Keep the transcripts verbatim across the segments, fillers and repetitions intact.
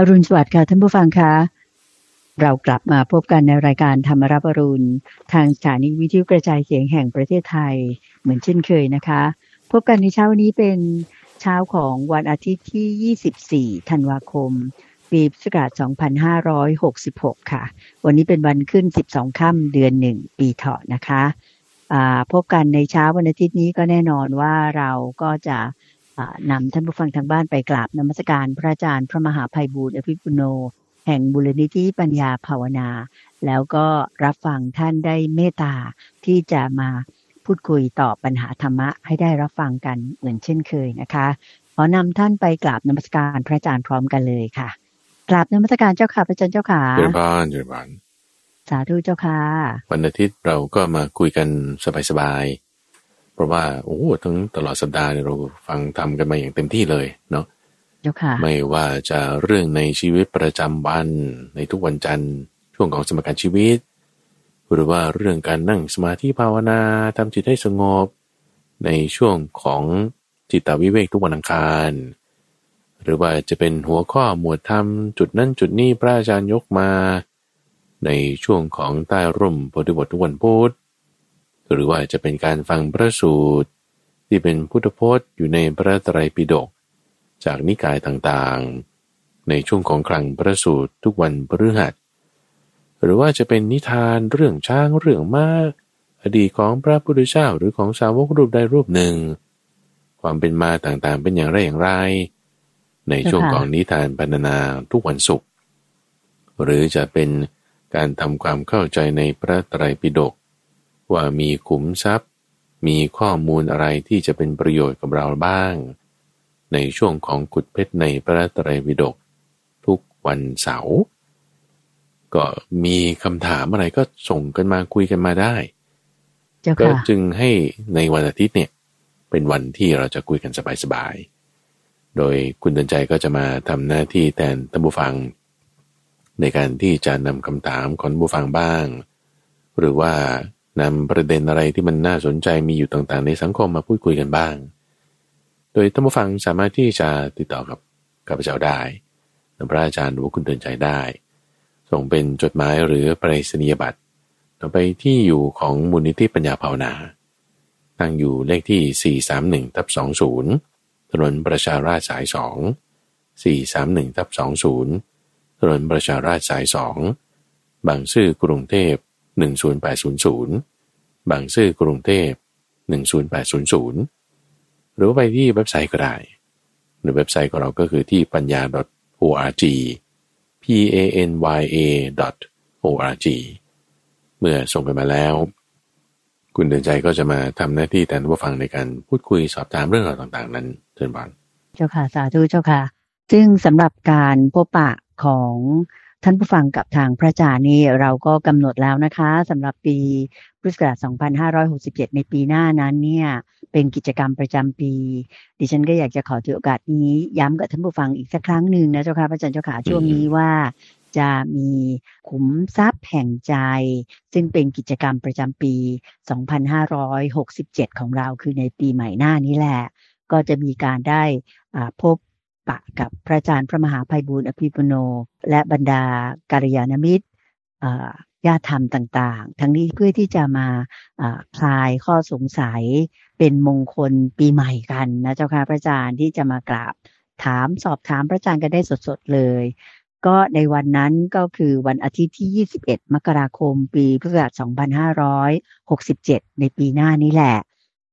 อรุณสวัสดิ์ค่ะท่านผู้ฟังคะเรากลับมาพบกันในรายการธรรมรับอรุณทางสถานีวิทยุกระจายเสียงแห่งประเทศไทยเหมือนเช่นเคยนะคะพบกันในเช้านี้เป็นเช้าของวันอาทิตย์ที่ยี่สิบสี่ธันวาคมปีพุทธศักราชสองพันห้าร้อยหกสิบหกค่ะวันนี้เป็นวันขึ้นสิบสองค่ำเดือนหนึ่งปีเถาะนะคะอ่าพบกันในเช้าวันอาทิตย์นี้ก็แน่นอนว่าเราก็จะนำท่านผู้ฟังทางบ้านไปกราบนมัสการพระอาจารย์พระมหาไพบูลย์อภิปุโนแห่งมูลนิธิปัญญาภาวนาแล้วก็รับฟังท่านได้เมตตาที่จะมาพูดคุยตอบปัญหาธรรมะให้ได้รับฟังกันเหมือนเช่นเคยนะคะขอนำท่านไปกราบนมัสการพระอาจารย์พร้อมกันเลยค่ะกราบนมัสการเจ้าค่ะพระอาจารย์เจ้าค่ะเจ้าบ้านเจ้าบ้านสาธุเจ้าค่ะวันอาทิตย์เราก็มาคุยกันสบายๆเพราะว่าโอ้ทั้งตลอดสัปดาห์เนี่ยเราฟังทำกันมาอย่างเต็มที่เลยเนาะไม่ว่าจะเรื่องในชีวิตประจำวันในทุกวันจันทร์ช่วงของสมการชีวิตหรือว่าเรื่องการนั่งสมาธิภาวนาทำจิตให้สงบในช่วงของจิตวิเวกทุกวันอังคารหรือว่าจะเป็นหัวข้อหมวดธรรมจุดนั้นจุดนี้พระอาจารย์ยกมาในช่วงของใต้ร่มโพธิบททุกวันพุธหรือว่าจะเป็นการฟังพระสูตรที่เป็นพุทธพจน์อยู่ในพระไตรปิฎกจากนิกายต่างๆในช่วงของครั้งพระสูตรทุกวันพฤหัสหรือว่าจะเป็นนิทานเรื่องช้างเรื่องม้าอดีตของพระพุทธเจ้าหรือของสาวกรูปใดรูปหนึ่งความเป็นมาต่างๆเป็นอย่างไรอย่างไรในช่วงของนิทานบรรณาทุกวันศุกร์หรือจะเป็นการทำความเข้าใจในพระไตรปิฎกว่ามีขุมทรัพย์มีข้อมูลอะไรที่จะเป็นประโยชน์กับเราบ้างในช่วงของขุดเพชรในพระไตรปิฎกทุกวันเสาร์ก็มีคำถามอะไรก็ส่งกันมาคุยกันมาได้ก็จึงให้ในวันอาทิตย์เนี่ยเป็นวันที่เราจะคุยกันสบายๆโดยคุณดลใจก็จะมาทำหน้าที่แทนท่านผู้ฟังในการที่จะนำคำถามของผู้ฟังบ้างหรือว่านำประเด็นอะไรที่มันน่าสนใจมีอยู่ต่างๆในสังคมมาพูดคุยกันบ้างโดยท่านผู้ฟังสามารถที่จะติดต่อกับข้าพเจ้าได้นำพระอาจารย์หรือคุณเตือนใจได้ส่งเป็นจดหมายหรือไปรษณียบัตรไปที่อยู่ของมูลนิธิปัญญาภาวนาตั้งอยู่เลขที่ สี่สามหนึ่งทับสองศูนย์ ถนนประชาราษฎร์สาย สอง สี่สามหนึ่งทับสองศูนย์ ถนนประชาราษฎร์สาย สอง บางซื่อกรุงเทพหนึ่งศูนย์แปดศูนย์ศูนย์ บางซื่อกรุงเทพหนึ่งศูนย์แปดศูนย์ศูนย์หรือไปที่เว็บไซต์ก็ได้หรือเว็บไซต์ของเราก็คือที่ปัญญา .org panya.org เมื่อส่งไปมาแล้วคุณเดินใจก็จะมาทำหน้าที่แทนผู้ฟังในการพูดคุยสอบถามเรื่องราวต่างๆนั้นเชิญบานเจ้าค่ะสาธุเจ้าค่ะซึ่งสำหรับการพบปะของท่านผู้ฟังกับทางพระอาจารย์นี่เราก็กำหนดแล้วนะคะสำหรับปีพุทธศักราชสองพันห้าร้อยหกสิบเจ็ดในปีหน้านั้นเนี่ยเป็นกิจกรรมประจำปีดิฉันก็อยากจะขอถือโอกาสนี้ย้ำกับท่านผู้ฟังอีกสักครั้งหนึ่งนะเจ้าค่ะพระอาจารย์เจ้าค่ะช่วงนี้ว่าจะมีขุมทรัพย์แห่งใจซึ่งเป็นกิจกรรมประจำปีสองพันห้าร้อยหกสิบเจ็ดของเราคือในปีใหม่หน้านี้แหละก็จะมีการได้พบปะกับพระอาจารย์พระมหาไพบูลย์อภิปุโนและบรรดากัลยาณมิตรญาติธรรมต่างๆทั้งนี้เพื่อที่จะมาคลายข้อสงสัยเป็นมงคลปีใหม่กันนะเจ้าค่ะพระอาจารย์ที่จะมากราบถามสอบถามพระอาจารย์กันได้สดๆเลยก็ในวันนั้นก็คือวันอาทิตย์ที่ยี่สิบเอ็ดมกราคมปีพุทธศักราชสองพันห้าร้อยหกสิบเจ็ดในปีหน้านี้แหละ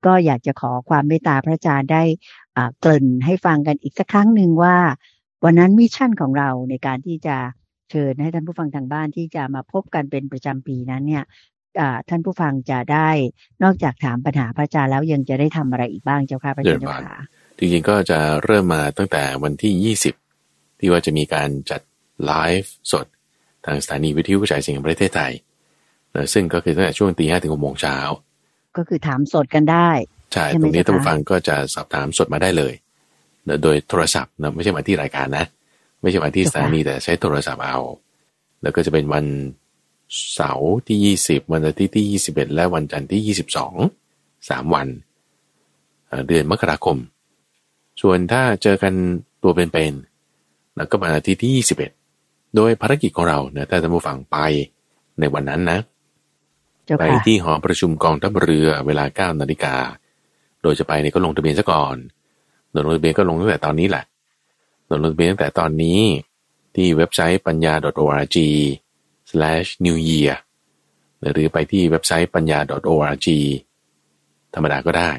ก็อยากจะขอความเมตตาพระอาจารย์ได้เกริ่นให้ฟังกันอีกสักครั้งหนึ่งว่าวันนั้นมิชชั่นของเราในการที่จะเชิญให้ท่านผู้ฟังทางบ้านที่จะมาพบกันเป็นประจำปีนั้นเนี่ยท่านผู้ฟังจะได้นอกจากถามปัญหาพระอาจารย์แล้วยังจะได้ทำอะไรอีกบ้างเจ้าค่ะพระอาจารย์เจ้าค่ะจริงๆก็จะเริ่มมาตั้งแต่วันที่ยี่สิบที่ว่าจะมีการจัดไลฟ์สดทางสถานีวิทยุกระจายเสียงแห่งประเทศไทยซึ่งก็คือตั้งแต่ช่วงตีห้าถึงหกโมงเช้าก็คือถามสดกันได้ใช่ตรงนี้ท่านผู้ฟังก็จะสอบถามสดมาได้เลยโดยโทรศัพท์นะไม่ใช่มาที่รายการนะไม่ใช่มาที่สถานีแต่ใช้โทรศัพท์เอาแล้วก็จะเป็นวันเสาร์ที่ยี่สิบวันอาทิตย์ที่ยี่สิบเอ็ดและวันจันทร์ที่ยี่สิบสอง สามวันเดือนมกราคมส่วนถ้าเจอกันตัวเป็นๆ แล้วก็วันอาทิตย์ที่ยี่สิบเอ็ดโดยภารกิจของเรานะถ้าท่านผู้ฟังไปในวันนั้นนะไปที่หอประชุมกองทัพเรือเวลาเก้านาฬิกาโดยจะไปเนี่ยก็ลงทะเบียนซะก่อนลงทะเบียนก็ลงตั้งแต่ตอนนี้แหละลงทะเบียนตั้งแต่ตอนนี้ที่เว็บไซต์ปัญญา ดอท โอ อาร์ จี สแลช นิวเยียร์ หรือไปที่เว็บไซต์ปัญญา ดอท โอ อาร์ จี ธรรมดาก็ได้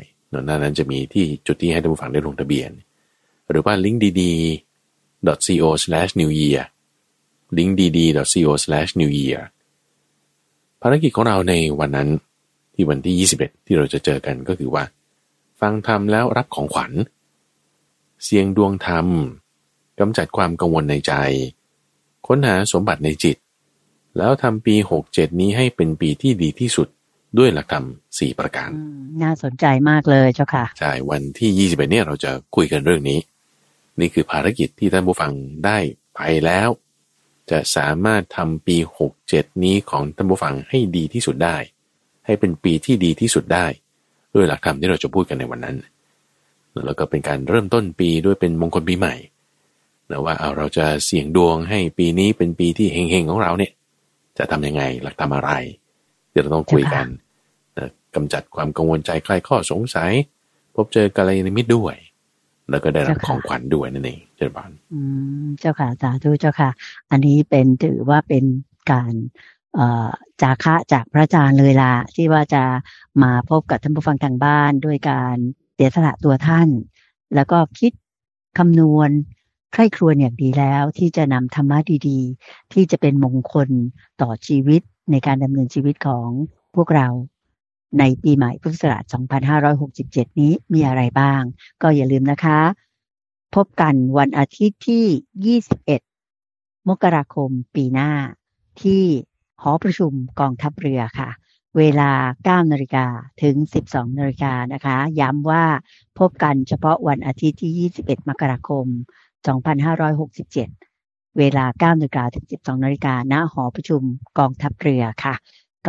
หน้านั้นจะมีที่จุดที่ให้ท่านผู้ฟังได้ลงทะเบียนหรือว่า ลิงก์ดีดี ดอท ซี โอ สแลช นิวเยียร์ ลิงก์ดีดี ดอท ซี โอ สแลช นิวเยียร์ ภารกิจของเราในวันนั้นที่วันที่ยี่สิบเอ็ดที่เราจะเจอกันก็คือว่าฟังธรรมแล้วรับของขวัญเสียงดวงธรรมกำจัดความกังวลในใจค้นหาสมบัติในจิตแล้วทำปีหกเจ็ดนี้ให้เป็นปีที่ดีที่สุดด้วยหลักธรรมสี่ประการน่าสนใจมากเลยเจ้าค่ะใช่วันที่ยี่สิบเอ็ดเนี่ยเราจะคุยกันเรื่องนี้นี่คือภารกิจที่ท่านผู้ฟังได้ไปแล้วจะสามารถทำปีหกเจ็ดนี้ของท่านผู้ฟังให้ดีที่สุดได้ให้เป็นปีที่ดีที่สุดได้ด้วยหลักธรรมที่เราจะพูดกันในวันนั้นแล้วก็เป็นการเริ่มต้นปีด้วยเป็นมงคลปีใหม่นะว่าเอาเราจะเสี่ยงดวงให้ปีนี้เป็นปีที่เฮงๆของเราเนี่ยจะทำยังไงหลักธรรมอะไรเดี๋ยวเราต้องคุยกันนะกำจัดความกังวลใจคลายข้อสงสัยพบเจอกัลยาณมิตรด้วยแล้วก็ได้รับของขวัญด้วยนั่นเองเจ้าบ้านอืมเจ้าค่ะสาธุเจ้าค่ะอันนี้เป็นถือว่าเป็นการเอ่อจาคะจากพระอาจารย์เลยล่ะที่ว่าจะมาพบกับท่านผู้ฟังทางบ้านด้วยการเสียสละตัวท่านแล้วก็คิดคำนวณใคร่ครวญอย่างดีแล้วที่จะนำธรรมะดีๆที่จะเป็นมงคลต่อชีวิตในการดำเนินชีวิตของพวกเราในปีใหม่พุทธศักราชสองพันห้าร้อยหกสิบเจ็ดนี้มีอะไรบ้างก็อย่าลืมนะคะพบกันวันอาทิตย์ที่ยี่สิบเอ็ดมกราคมปีหน้าที่หอประชุมกองทัพเรือค่ะเวลาเก้านาฬิกาถึงสิบสองนาฬิกานะคะย้ำว่าพบกันเฉพาะวันอาทิตย์ที่ยี่สิบเอ็ดมกราคมสองพันห้าร้อยหกสิบเจ็ดเวลาเก้านาฬิกาถึงสิบสองนาฬิกาณหอประชุมกองทัพเรือค่ะ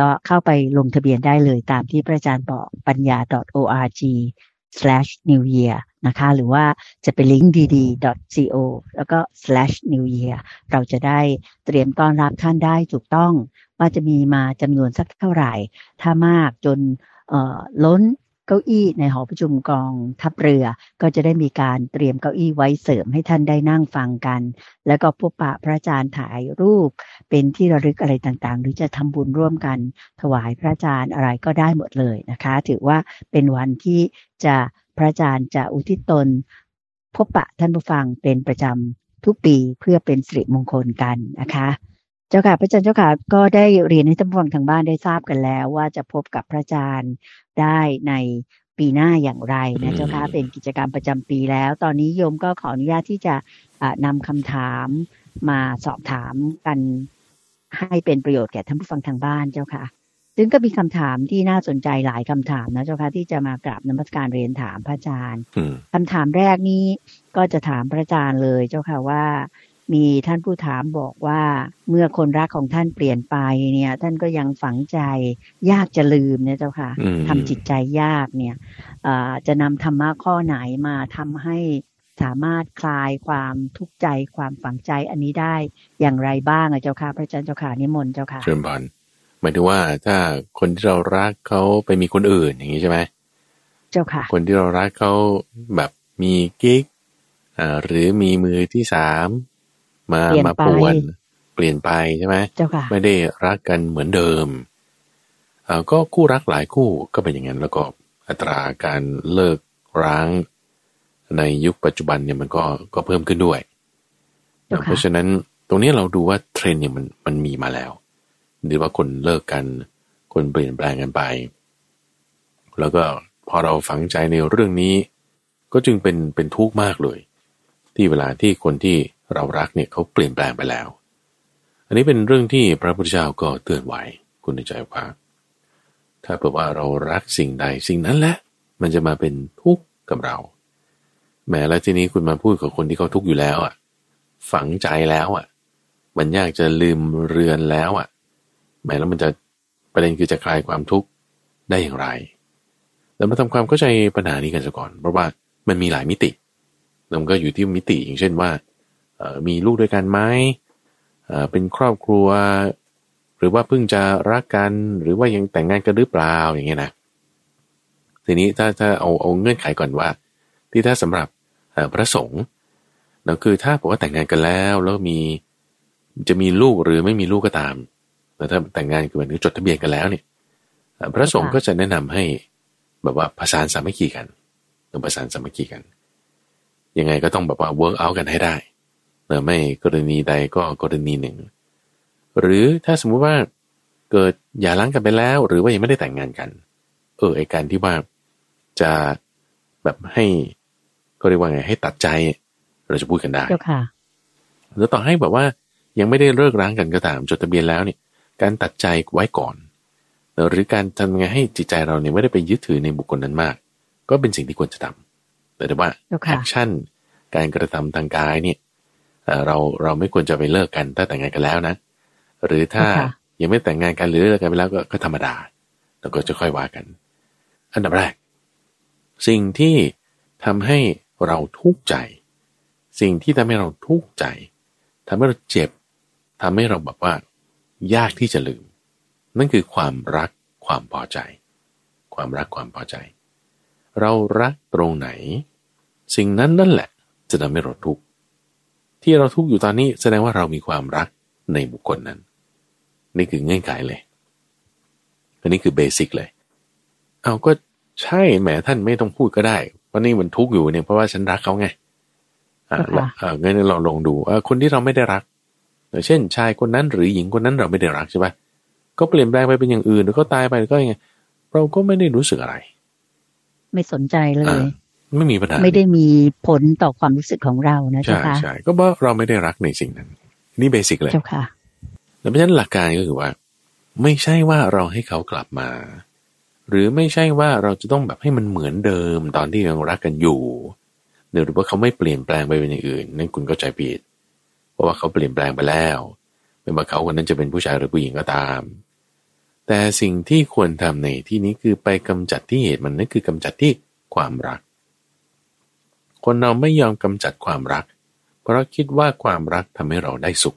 ก็เข้าไปลงทะเบียนได้เลยตามที่พระอาจารย์บอกปัญญา ดอท โอ อาร์ จี สแลช นิวเยียร์ นะคะหรือว่าจะเป็นลิงก์ ดีดี ดอท ซี โอ แล้วก็ สแลช นิวเยียร์ เราจะได้เตรียมต้อนรับท่านได้ถูกต้องว่าจะมีมาจำนวนสักเท่าไหร่ถ้ามากจนล้นเก้าอี้ในหอประชุมกองทัพเรือก็จะได้มีการเตรียมเก้าอี้ไว้เสริมให้ท่านได้นั่งฟังกันแล้วก็พบปะพระอาจารย์ถ่ายรูปเป็นที่ระลึกอะไรต่างๆหรือจะทำบุญร่วมกันถวายพระอาจารย์อะไรก็ได้หมดเลยนะคะถือว่าเป็นวันที่จะพระอาจารย์จะอุทิศตนพบปะท่านผู้ฟังเป็นประจำทุกปีเพื่อเป็นสิริมงคลกันนะคะเจ้าค่ะพระอาจารย์เจ้าค่ะก็ได้เรียนให้ท่านผู้ฟังทางบ้านได้ทราบกันแล้วว่าจะพบกับพระอาจารย์ได้ในปีหน้าอย่างไรนะเจ้าค่ะเป็นกิจกรรมประจำปีแล้วตอนนี้โยมก็ขออนุญาตที่จะนำคำถามมาสอบถามกันให้เป็นประโยชน์แก่ท่านผู้ฟังทางบ้านเจ้าค่ะซึ่งก็มีคำถามที่น่าสนใจหลายคำถามนะเจ้าค่ะที่จะมากราบนมัสการเรียนถามพระอาจารย์คำถามแรกนี้ก็จะถามพระอาจารย์เลยเจ้าค่ะว่ามีท่านผู้ถามบอกว่าเมื่อคนรักของท่านเปลี่ยนไปเนี่ยท่านก็ยังฝังใจยากจะลืมเนี่ยเจ้าค่ะทำจิตใจยากเนี่ยจะนำธรรมะข้อไหนมาทำให้สามารถคลายความทุกข์ใจความฝังใจอันนี้ได้อย่างไรบ้างอ่ะเจ้าค่ะพระอาจารย์เจ้าค่ะนิมนต์เจ้าค่ะเชิญพานหมายถึงว่าถ้าคนที่เรารักเขาไปมีคนอื่นอย่างนี้ใช่ไหมเจ้าค่ะคนที่เรารักเขาแบบมีกิ๊กหรือมีมือที่สามมามาป่วนเปลี่ยนไปใช่ไหมไม่ได้รักกันเหมือนเดิมเอ่อก็คู่รักหลายคู่ก็เป็นอย่างนั้นแล้วก็อัตราการเลิกร้างในยุคปัจจุบันเนี่ยมันก็ก็เพิ่มขึ้นด้วยเพราะฉะนั้นตรงนี้เราดูว่าเทรนด์เนี่ยมันมันมีมาแล้วหรือว่าคนเลิกกันคนเปลี่ยนแปลงกันไปแล้วก็พอเราฝังใจในเรื่องนี้ก็จึงเป็นเป็นทุกข์มากเลยที่เวลาที่คนที่เรารักเนี่ยเขาเปลี่ยนแปลงไปแล้วอันนี้เป็นเรื่องที่พระพุทธเจ้าก็เตือนไว้คุณในใจว่าถ้าเผื่อว่าเรารักสิ่งใดสิ่งนั้นแหละมันจะมาเป็นทุกข์กับเราแม้แล้วทีนี้คุณมาพูดกับคนที่เขาทุกข์อยู่แล้วอ่ะฝังใจแล้วอ่ะมันยากจะลืมเรือนแล้วอ่ะแม้แล้วมันจะประเด็นคือจะคลายความทุกข์ได้อย่างไรเรามาทำความเข้าใจปัญหานี้กันซะก่อนเพราะว่ามันมีหลายมิติมันก็อยู่ที่มิติอย่างเช่นว่า มีลูกด้วยกันไหมเป็นครอบครัวหรือว่าเพิ่งจะรักกันหรือว่ายังแต่งงานกันหรือเปล่าอย่างเงี้ยนะทีนี้ถ้าถ้าเอาเอาเงื่อนไขก่อนว่าที่ถ้าสำหรับพระสงฆ์นั่นคือถ้าบอกว่าแต่งงานกันแล้วแล้วมีจะมีลูกหรือไม่มีลูกก็ตามแต่ถ้าแต่งงานคือหมายถึงจดทะเบียนกันแล้วเนี่ยพระสงฆ์ก็จะแนะนำให้แบบว่าประสานสามัคคีกันต้องประสานสามัคคีกันยังไงก็ต้องแบบว่าเวิร์กเอาท์กันให้ได้นะไม่กรณีใดก็กรณีหนึ่งหรือถ้าสมมุติว่าเกิดหย่าร้างกันไปแล้วหรือว่ายังไม่ได้แต่งงานกันเออไอ้การที่ว่าจะแบบให้ก็เรียกว่าไงให้ตัดใจเราจะพูดกันได้ค่ะแล้วต่อให้แบบว่ายังไม่ได้เลิกร้างกันก็ตามจดทะเบียนแล้วเนี่ยการตัดใจไว้ก่อนหรือการทำไงให้จิตใจเราเนี่ยไม่ได้ไปยึดถือในบุคคลนั้นมากก็เป็นสิ่งที่ควรจะทำแต่ว่าแอคชั่นการกระทำทางกายเนี่ยเราเราไม่ควรจะไปเลิกกันถ้าแต่งงานกันแล้วนะหรือถ้ายังไม่แต่งงานกันหรือเลิกกันไปแล้วก็ธรรมดาเราก็จะค่อยว่ากันอันดับแรกสิ่งที่ทำให้เราทุกข์ใจสิ่งที่ทำให้เราทุกข์ใจทำให้เราเจ็บทำให้เราแบบว่ายากที่จะลืมนั่นคือความรักความพอใจความรักความพอใจเรารักตรงไหนสิ่งนั้นนั่นแหละจะทำให้เราทุกข์ที่เราทุกข์อยู่ตอนนี้แสดงว่าเรามีความรักในบุคคลนั้นนี่คือเงื่อนไขเลยอันนี้คือเบสิกเลยเอาก็ใช่แหมท่านไม่ต้องพูดก็ได้เพราะนี่มันทุกข์อยู่เนี่ยเพราะว่าฉันรักเขาไงอ่า okay. งั้นเราลองดูคนที่เราไม่ได้รักเช่นชายคนนั้นหรือหญิงคนนั้นเราไม่ได้รักใช่ปะก็เปลี่ยนแปลงไปเป็นอย่างอื่นแล้วก็ตายไปแล้วก็ยังไงเราก็ไม่ได้รู้สึกอะไรไม่สนใจเลยไม่มีปัญหาไม่ได้มีผลต่อความรู้สึกของเรานะเจ้าค่ะใช่ๆก็เพราะเราไม่ได้รักในสิ่งนั้นนี่เบสิกเลยเจ้าค่ะแล้วเพราะฉะนั้นหลักการก็คือว่าไม่ใช่ว่าเราให้เขากลับมาหรือไม่ใช่ว่าเราจะต้องแบบให้มันเหมือนเดิมตอนที่ยังรักกันอยู่หรือว่าเขาไม่เปลี่ยนแปลงไปเป็นอย่างอื่นนั่นคุณก็ใจผิดเพราะว่าเขาเปลี่ยนแปลงไปแล้วไม่ว่าเขาคนนั้นจะเป็นผู้ชายหรือผู้หญิงก็ตามแต่สิ่งที่ควรทำในที่นี้คือไปกำจัดที่เหตุมันนั่นคือกำจัดที่ความรักคนเราไม่ยอมกำจัดความรักเพราะคิดว่าความรักทำให้เราได้สุข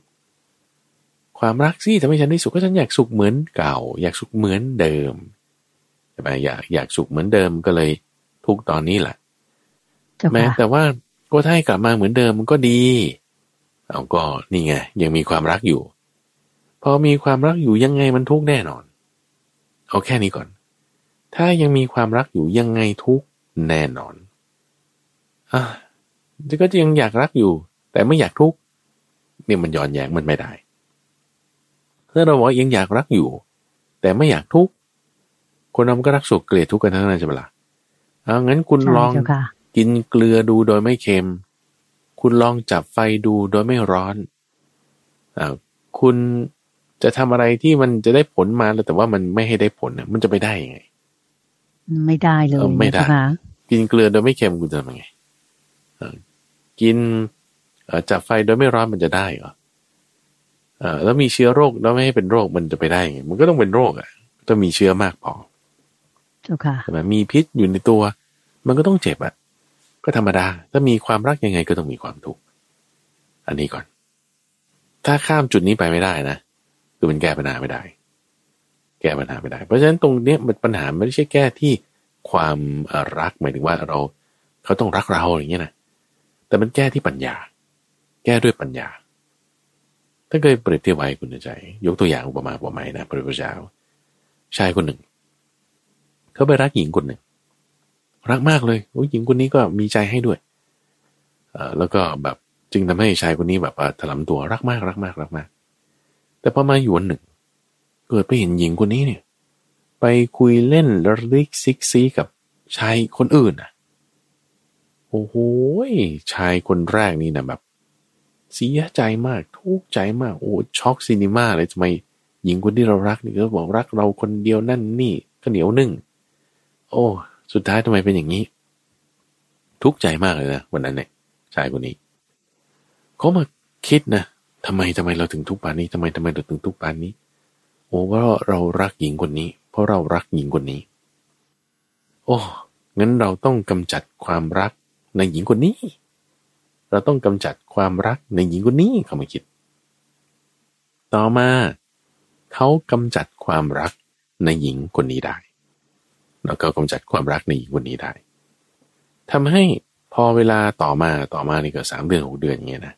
ความรักสิทำให้ฉันได้สุขก็ฉันอยากสุขเหมือนเก่าอยากสุขเหมือนเดิมใช่ไหมอยากอยากสุขเหมือนเดิมก็เลยทุกตอนนี้แหละแม้แต่ว่าก็ถ้ากลับมาเหมือนเดิมมันก็ดีเอาก็นี่ไงยังมีความรักอยู่พอมีความรักอยู่ยังไงมันทุกข์แน่นอนเอาแค่นี้ก่อนถ้ายังมีความรักอยู่ยังไงทุกข์แน่นอนอ่ะก็ยังอยากรักอยู่แต่ไม่อยากทุกข์นี่มันย้อนแย้งมันไม่ได้ถ้าเราบอกยังอยากรักอยู่แต่ไม่อยากทุกข์คนเราก็รักสุขเกลียดทุกข์กันทั้งนั้นใช่ปะล่ะเอางั้นคุณลองกินเกลือดูโดยไม่เค็มคุณลองจับไฟดูโดยไม่ร้อนอ่าคุณจะทำอะไรที่มันจะได้ผลมาแล้วแต่ว่ามันไม่ให้ได้ผลนะมันจะไปได้ยังไงไม่ได้เลยเออไม่ได้กินเกลือโดยไม่เค็มคุณจะทำยังไงกินจับไฟโดยไม่ร้อนมันจะได้เหรอเออแล้วมีเชื้อโรคแล้วไม่ให้เป็นโรคมันจะไปได้ยังไงมันก็ต้องเป็นโรคอ่ะต้องมีเชื้อมากพอเจ้าค่ะแต่มีพิษอยู่ในตัวมันก็ต้องเจ็บอ่ะก็ธรรมดาถ้ามีความรักยังไงก็ต้องมีความทุกข์อันนี้ก่อนถ้าข้ามจุดนี้ไปไม่ได้นะคือมันแก้ปัญหาไม่ได้แก้ปัญหาไม่ได้เพราะฉะนั้นตรงเนี้ยมันปัญหาไม่ใช่แก้ที่ความรักหมายถึงว่าเราเขาต้องรักเราอย่างเงี้ยนะแต่มันแก้ที่ปัญญาแก้ด้วยปัญญาถ้าเคยเปรียบเทียบไว้คุณใจยกตัวอย่างอุปมาอุปไมยนะพระพุทธเจ้าชายคนหนึ่งเขาไปรักหญิงคนหนึ่งรักมากเลยโอ้หญิงคนนี้ก็มีใจให้ด้วยเอ่อแล้วก็แบบจึงทำให้ชายคนนี้แบบว่าถลำตัวรักมากรักมากรักมากแต่พอมาอยู่วันหนึ่งเกิดไปเห็นหญิงคนนี้เนี่ยไปคุยเล่นละลิกซิกซีกับชายคนอื่นอ่ะโอ้โหชายคนแรกนี่นะแบบเสียใจมากทุกข์ใจมากโอ้ช็อกซินิม่าเลยทำไมหญิงคนที่เรารักนี่ก็บอกรักเราคนเดียวนั่นนี่ข้าวเหนียวนึ่งโอ้สุดท้ายทำไมเป็นอย่างนี้ทุกข์ใจมากเลยนะวันนั้นเนี่ยชายคนนี้เขามาคิดนะทำไมทำไมเราถึงทุกข์ปานนี้ทำไมทำไมเราถึงทุกข์ปานนี้โอ้เพราะเรารักหญิงคนนี้เพราะเรารักหญิงคนนี้โอ้งั้นเราต้องกำจัดความรักในหญิงคนนี้ เราต้องกำจัดความรักในหญิงคนนี้เขามาคิดต่อมาเขากำจัดความรักในหญิงคนนี้ได้แล้วก็กำจัดความรักในหญิงคนนี้ได้ทำให้พอเวลาต่อมาต่อมานี่ก็สามเดือนหกเดือนอย่างเงี้ยนะ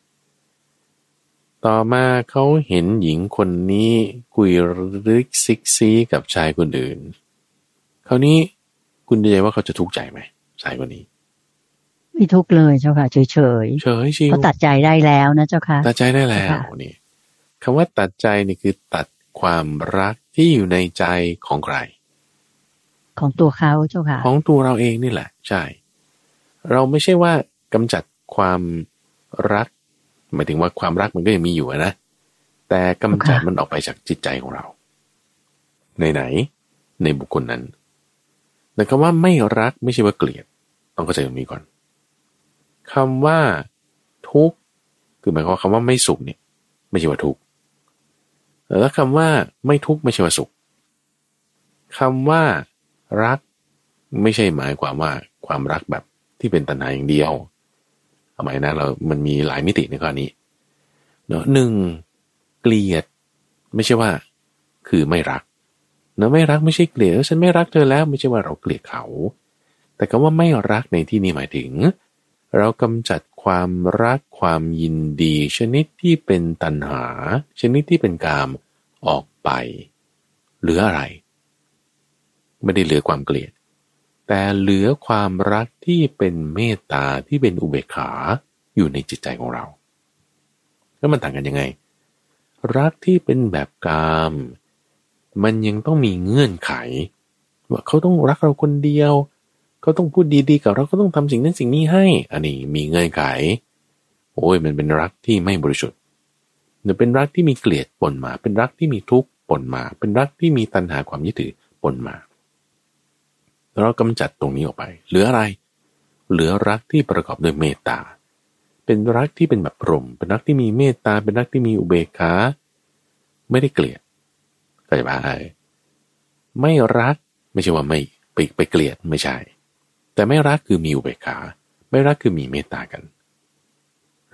ต่อมาเขาเห็นหญิงคนนี้คุยรึกซิกซีกับชายคนอื่นคราวนี้คุณดีใจว่าเขาจะทุกข์ใจไหมชายคนนี้ไม่ทุกข์เลยเจ้าค่ะเฉยเฉยเฉยชิวเขาตัดใจได้แล้วนะเจ้าค่ะตัดใจได้แล้วนี่คำว่าตัดใจนี่คือตัดความรักที่อยู่ในใจของใครของตัวเขาเจ้าค่ะของตัวเราเองนี่แหละใช่เราไม่ใช่ว่ากำจัดความรักหมายถึงว่าความรักมันก็ยังมีอยู่นะแต่กำจัดมันออกไปจากจิตใจของเราในไหนในบุคคลนั้นแต่คำว่าไม่รักไม่ใช่ว่าเกลียดต้องเข้าใจตรงนี้ก่อนคำว่าทุกข์คือหมายความว่าคำว่าไม่สุขเนี่ยไม่ใช่ว่าทุกข์แล้วคำว่าไม่ทุกข์ไม่ใช่ว่าสุขคำว่ารักไม่ใช่หมายความว่าความรักแบบที่เป็นตัณหาอย่างเดียวเอาใหม่นะเรามันมีหลายมิติในข้อนี้เนาะหนึ่งเกลียดไม่ใช่ว่าคือไม่รักเนาะไม่รักไม่ใช่เกลียดฉันไม่รักเธอแล้วไม่ใช่ว่าเราเกลียดเขาแต่คำว่าไม่รักในที่นี้หมายถึงเรากำจัดความรักความยินดีชนิดที่เป็นตัณหาชนิดที่เป็นกามออกไปเหลืออะไรไม่ได้เหลือความเกลียดแต่เหลือความรักที่เป็นเมตตาที่เป็นอุเบกขาอยู่ในจิตใจของเราแล้วมันต่างกันยังไงรักที่เป็นแบบกามมันยังต้องมีเงื่อนไขว่าเขาต้องรักเราคนเดียวเขาต้องพูดดีๆกับเราเขาต้องทำสิ่งนั้นสิ่งนี้ให้อันนี้มีเงื่อนไขโอ้ยมันเป็นรักที่ไม่บริสุทธิ์หรือเป็นรักที่มีเกลียดปนมาเป็นรักที่มีทุกข์ปนมาเป็นรักที่มีตัณหาความยึดถือปนมาเรากำจัดตรงนี้ออกไปเหลืออะไรเหลือรักที่ประกอบด้วยเมตตาเป็นรักที่เป็นแบบพรหมเป็นรักที่มีเมตตาเป็นรักที่มีอุเบกขาไม่ได้เกลียดเข้าใจป่ะไม่รักไม่ใช่ว่าไม่ไปไปเกลียดไม่ใช่แต่ไม่รักคือมีอุเบกขาไม่รักคือมีเมตตากัน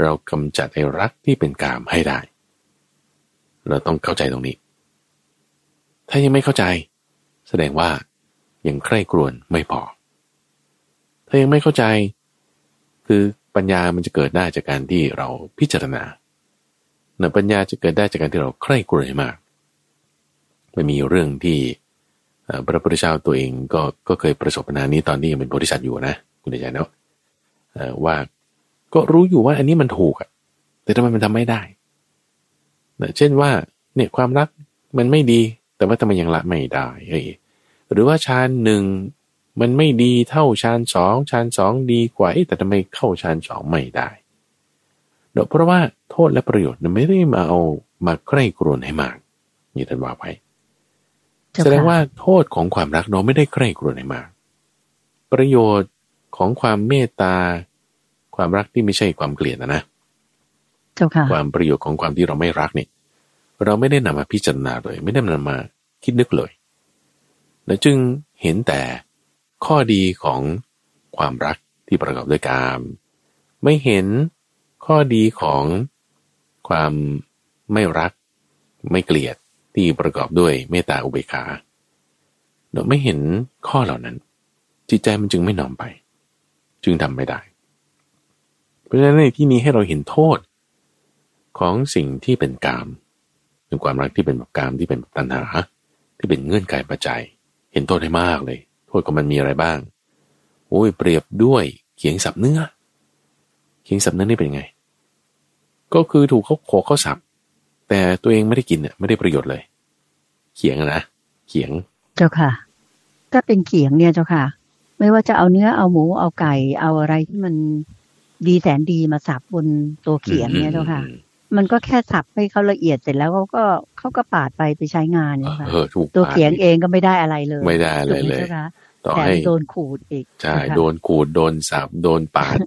เรากำจัดไอ้รักที่เป็นกามให้ได้เราต้องเข้าใจตรงนี้ถ้ายังไม่เข้าใจแสดงว่ายังใคร่ครวญไม่พอถ้ายังไม่เข้าใจคือปัญญามันจะเกิดได้จากการที่เราพิจารณาหรือปัญญาจะเกิดได้จากการที่เราใคร่ครวญมากมันมีเรื่องที่พระพุทธเจ้าตัวเองก็ก็เคยประสบปัญหานี้ตอนที่ยังเป็นโพธิสัตว์อยู่นะคุณใจเนาะว่าก็รู้อยู่ว่าอันนี้มันถูกแต่ทำไมมันทำไม่ได้เช่นว่าเนี่ยความรักมันไม่ดีแต่ว่าทำไมยังละไม่ได้หรือว่าฌานหนึ่งมันไม่ดีเท่าฌานสองฌานสองดีกว่าแต่ทำไมเข้าฌานสองไม่ได้เนาะเพราะว่าโทษและประโยชน์ไม่ได้มาเอามาใกล้กรวนให้มากนี่ท่านว่าไว้แสดงว่าโทษของความรักเราไม่ได้ใกล้กรวนให้มากประโยชน์ของความเมตตาความรักที่ไม่ใช่ความเกลียดนะนะความประโยชน์ของความที่เราไม่รักเนี่ยเราไม่ได้นำมาพิจารณาเลยไม่ได้นำมาคิดนึกเลยและจึงเห็นแต่ข้อดีของความรักที่ประกอบด้วยกามไม่เห็นข้อดีของความไม่รักไม่เกลียดที่ประกอบด้วยเมตตาอุเบกขาเราไม่เห็นข้อเหล่านั้นจิตใจมันจึงไม่น้อมไปจึงทำไม่ได้เพราะฉะนั้นในที่นี้ให้เราเห็นโทษของสิ่งที่เป็นกามเป็นความรักที่เป็นแบบกามที่เป็นแบบตัณหาที่เป็นเงื่อนไขปัจจัยเห็นโทษได้มากเลยโทษของมันมีอะไรบ้างโอ้ยเปรียบด้วยเขียงสับเนื้อเขียงสับเนื้อนี่เป็นไงก็คือถูกเขาโขกเขาสับแต่ตัวเองไม่ได้กินเนี่ยไม่ได้ประโยชน์เลยเขียงนะเขียงเจ้าค่ะถ้าเป็นเขียงเนี่ยเจ้าค่ะไม่ว่าจะเอาเนื้อเอาหมูเอาไก่เอาอะไรที่มันดีแสนดีมาสับบนตัวเขียงเนี่ยเจ้าค่ะมันก็แค่สับให้เขาละเอียดเสร็จแล้วเขาก็เขาก็ปาดไปไปใช้งานนะคะตัวเขียงเองก็ไม่ได้อะไรเลยไม่ได้อะไรเลยต่อให้โดนขูดอีกใช่โดนขูดโดนสับโดนปาด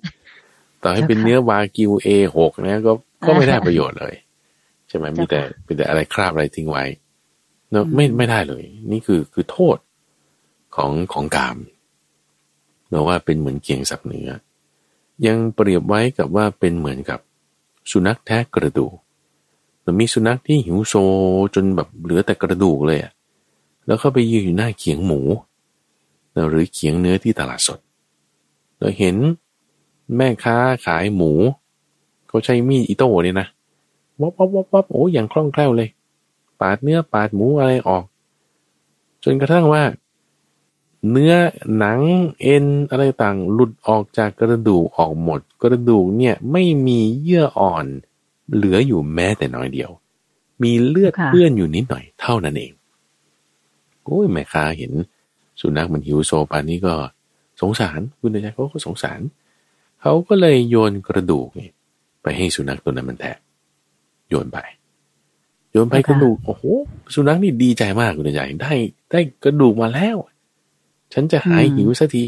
ต่อให้เป็นเนื้อวากิวเอหกนะก็ก็ไม่ได้ประโยชน์เลยใช่ไหมมีแต่มีแต่อะไรคราบอะไรทิ้งไว้เนอะไม่ไม่ได้เลยนี่คือคือโทษของของกามเราว่าเป็นเหมือนเขียงสับเนื้อ ยังเปรียบไว้กับว่าเป็นเหมือนกับสุนัขแทะกระดูกมันมีสุนัขที่หิวโซจนแบบเหลือแต่กระดูกเลยอะแล้วเข้าไปยืนอยู่หน้าเขียงหมูหรือเขียงเนื้อที่ตลาดสดเราเห็นแม่ค้าขายหมูเขาใช้มีดอิโต้เนี่ยนะวับวับวับวับโอ้ยอย่างคล่องแคล่วเลยปาดเนื้อปาดหมูอะไรออกจนกระทั่งว่าเนื้อหนังเอ็นอะไรต่างหลุดออกจากกระดูกออกหมดกระดูกเนี่ยไม่มีเยื่ออ่อนเหลืออยู่แม้แต่น้อยเดียวมีเลือดเปื้อนอยู่นิดหน่อยเท่านั้นเองโอ้ยแม่ค้าเห็นสุนัขมันหิวโซป่านนี้ก็สงสารคุณนายเขาก็สงสารเขาก็เลยโยนกระดูกนี่ไปให้สุนัขตัวนั้นมันแทะโยนไปโยนไปกระดูกโอ้โหสุนัขนี่ดีใจมากคุณนายได้ได้กระดูกมาแล้วฉันจะหายหิวสักที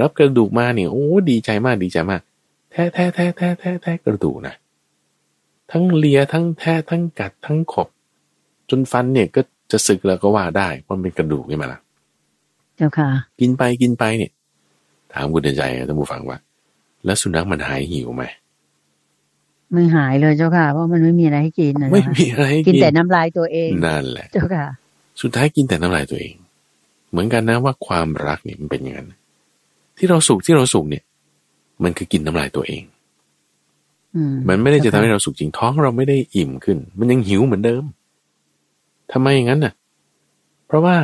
รับกระดูกมาเนี่ยโอ้ดีใจมากดีใจมากแทะแทะแทะแทะแทะแทะกระดูกนะทั้งเลียทั้งแทะทั้งกัดทั้งขบจนฟันเนี่ยก็จะสึกแล้วก็ว่าได้เพราะมันเป็นกระดูกนี่มาละเจ้าค่ะกินไปกินไปเนี่ยถามคุณเดินใจท่านผู้ฟังว่าแล้วสุนัขมันหายหิวไหมไม่หายเลยเจ้าค่ะเพราะมันไม่มีอะไรให้กินนะไม่มีอะไรกินแต่น้ำลายตัวเองนั่นแหละเจ้าค่ะสุดท้ายกินแต่น้ำลายตัวเองเหมือนกันนะว่าความรักเนี่ยมันเป็นอย่างนั้นที่เราสุขที่เราสุขเนี่ยมันคือกินน้ำลายตัวเองมันไม่ได้จะทำให้เราสุขจริงท้องเราไม่ได้อิ่มขึ้นมันยังหิวเหมือนเดิมทำไมอย่างนั้นน่ะเพราะว่า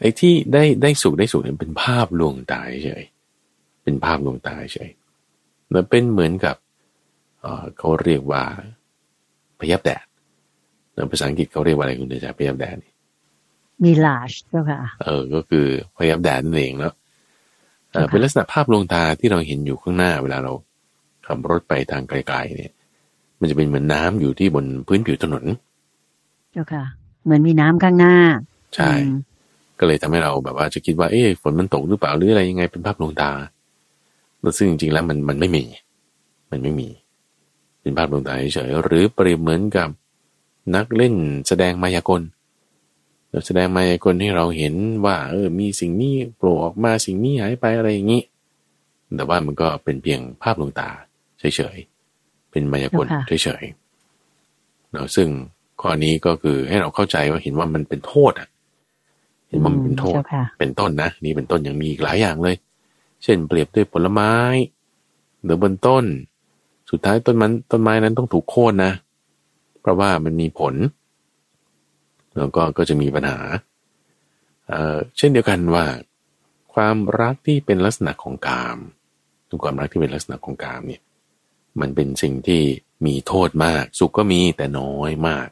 ไอ้ที่ได้ได้สุขได้สุขเนี่ยเป็นภาพลวงตาเฉยเป็นภาพลวงตาเฉยมันเป็นเหมือนกับเขาเรียกว่าพยับแดดภาษาอังกฤษเขาเรียกว่าอะไรคุณเดชาพยับแดดมีลาชเจ้าค่ะเออก็คือพยับแดดนั่นเองเนาะเป็นลักษณะภาพลวงตาที่เราเห็นอยู่ข้างหน้าเวลาเราขับรถไปทางไกลๆเนี่ยมันจะเป็นเหมือนน้ำอยู่ที่บนพื้นผิวถนนเจ้าค่ะเหมือนมีน้ำข้างหน้าใช่ก็เลยทำให้เราแบบว่าจะคิดว่าเอ๊ะฝนมันตกหรือเปล่าหรืออะไรยังไงเป็นภาพลวงตาซึ่งจริงๆแล้วมันมันไม่มีมันไม่มีเป็นภาพลวงตาเฉยๆหรือเปรียบเหมือนกับนักเล่นแสดงมายากลเราแสดงมายากลให้เราเห็นว่าเออมีสิ่งนี้โผล่ออกมาสิ่งนี้หายไปอะไรอย่างนี้แต่ว่ามันก็เป็นเพียงภาพลวงตาเฉยๆเป็นมายากลเฉยๆเนาะซึ่งข้อนี้ก็คือให้เราเข้าใจว่าเห็นว่ามันเป็นโทษอ่ะเห็นว่ามันเป็นโทษเป็นต้นนะนี่เป็นต้นยังมีอีกหลายอย่างเลยเช่นเปรียบด้วยผลไม้หรือบนต้นสุดท้ายต้นมันต้นไม้นั้นต้องถูกโค่นนะเพราะว่ามันมีผลแล้วก็ก็จะมีปัญหาเอ่อเช่นเดียวกันว่าความรักที่เป็นลักษณะของกามทุกความรักที่เป็นลักษณะของกามเนี่ยมันเป็นสิ่งที่มีโทษมากสุขก็มีแต่น้อยมาก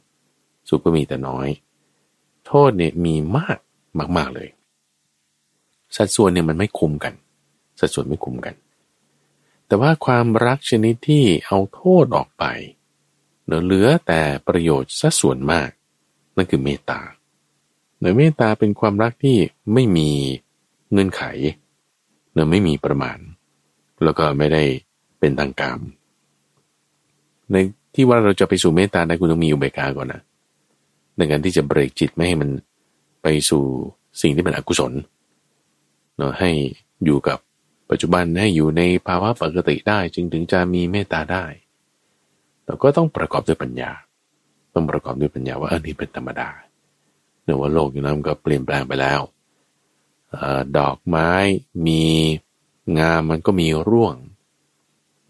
สุขก็มีแต่น้อยโทษเนี่ยมีมากมากๆเลยสัดส่วนเนี่ยมันไม่คุ้มกันสัดส่วนไม่คุ้มกันแต่ว่าความรักชนิดที่เอาโทษออกไปเหลือแต่ประโยชน์สัดส่วนมากนั่นคือเมตตาโดยเมตตาเป็นความรักที่ไม่มีเงื่อนไขโดยไม่มีประมาณแล้วก็ไม่ได้เป็นทางกามในที่ว่าเราจะไปสู่เมตตาได้คุณต้องมีอุเบกขาก่อนนะในการที่จะเบรกจิตไม่ให้มันไปสู่สิ่งที่เป็นอกุศลเนาะให้อยู่กับปัจจุบันให้อยู่ในภาวะปกติได้จึงถึงจะมีเมตตาได้แต่ก็ต้องประกอบด้วยปัญญาต้องประกอบด้วยปัญญาว่าอันนี้เป็นธรรมดาเนื่องว่าโลกอยู่นั้นก็เปลี่ยนแปลงไปแล้วดอกไม้มีงามมันก็มีร่วง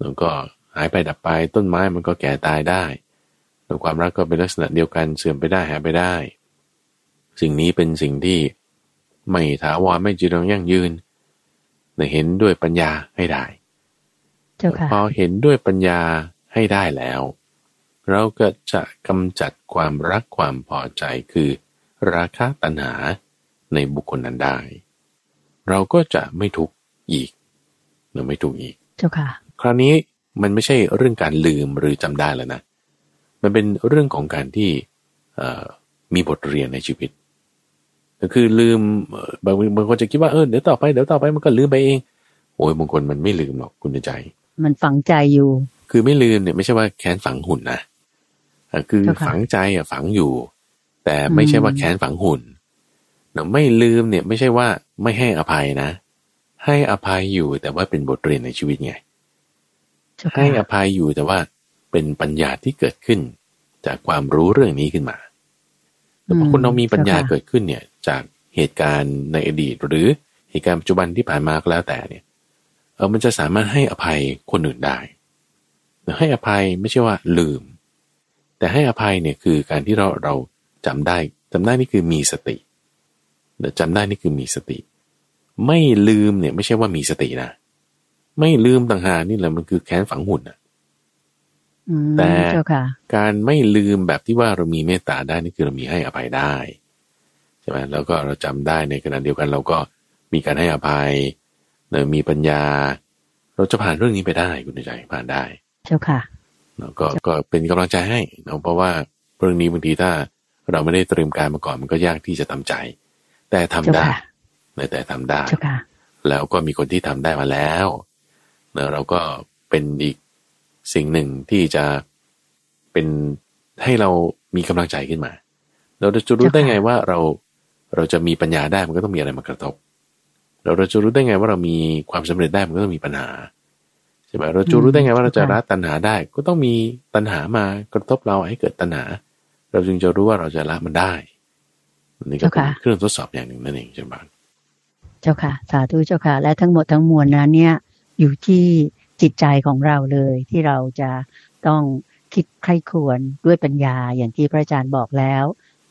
แล้วก็หายไปดับไปต้นไม้มันก็แก่ตายได้แล้วความรักก็เป็นลักษณะเดียวกันเสื่อมไปได้หายไปได้สิ่งนี้เป็นสิ่งที่ไม่ถาวรไม่จีรังยั่งยืนแต่เห็นด้วยปัญญาให้ได้พอเห็นด้วยปัญญาให้ได้แล้วเราก็จะกำจัดความรักความพอใจคือราคะตัณหาในบุคคลนั้นได้เราก็จะไม่ทุกข์อีกหรือไม่ทุกข์อีกเจ้าค่ะคราวนี้มันไม่ใช่เรื่องการลืมหรือจำได้แล้วนะมันเป็นเรื่องของการที่มีบทเรียนในชีวิตก็คือลืมบางบางคนจะคิดว่าเออเดี๋ยวต่อไปเดี๋ยวต่อไปมันก็ลืมไปเองโอ้ยบางคนมันไม่ลืมหรอกคุณใจมันฝังใจอยู่คือไม่ลืมเนี่ยไม่ใช่ว่าแค้นฝังหุ่นนะคือฝังใจอ่ะฝังอยู่แต่ไม่ใช่ว่าแค้นฝังหุ่นนะไม่ลืมเนี่ยไม่ใช่ว่าไม่ให้อภัยนะให้อภัยอยู่แต่ว่าเป็นบทเรียนในชีวิตไง ให้อภัยอยู่แต่ว่าเป็นปัญญาที่เกิดขึ้นจากความรู้เรื่องนี้ขึ้นมาแต่พอคนเรามีปัญญาเกิดขึ้นเนี่ยจากเหตุการณ์ในอดีตหรือเหตุการณ์ปัจจุบันที่ผ่านมาก็แล้วแต่เนี่ยเออมันจะสามารถให้อภัยคนอื่นได้ให้อภัยไม่ใช่ว่าลืมแต่ให้อภัยเนี่ยคือการที่เราเราจำได้จำได้นี่คือมีสติแต่จำได้นี่คือมีสติไม่ลืมเนี่ยไม่ใช่ว่ามีสตินะไม่ลืมต่างหากนี่แหละมันคือแค้นฝังหุ่นนะแต่การไม่ลืมแบบที่ว่าเรามีเมตตาได้นี่คือเรามีให้อภัยได้ใช่ไหมแล้วก็เราจำได้ในขณะเดียวกันเราก็มีการให้อภัยเรามีปัญญาเราจะผ่านเรื่องนี้ไปได้คุณใจผ่านได้เจ้าค่ะแล้วก็ก็เป็นกำลังใจให้นะเพราะว่าเรื่องนี้บางทีถ้าเราไม่ได้เตรียมการมาก่อนมันก็ยากที่จะทำใจแต่ทำได้แต่ทำได้แล้วก็มีคนที่ทำได้มาแล้วนะเราก็เป็นอีกสิ่งหนึ่งที่จะเป็นให้เรามีกำลังใจขึ้นมาเราจะรู้ได้ไงว่าเราเราจะมีปัญญาได้มันก็ต้องมีอะไรมากระทบเราเราจะรู้ได้ไงว่าเรามีความสำเร็จได้มันก็ต้องมีปัญหาใช่ไหมเราจะรู้ได้ไงว่าเราจะละตัณหาได้ก็ต้องมีตัณหามากระทบเราให้เกิดตัณหาเราจึงจะรู้ว่าเราจะละมันได้นี่ก็เป็นเครื่องทดสอบอย่างหนึ่งนั่นเองเจ้าบ้านเจ้าค่ะสาธุเจ้าค่ะและทั้งหมดทั้งมวลนั้นเนี่ยอยู่ที่จิตใจของเราเลยที่เราจะต้องคิดใคร่ครวญด้วยปัญญาอย่างที่พระอาจารย์บอกแล้ว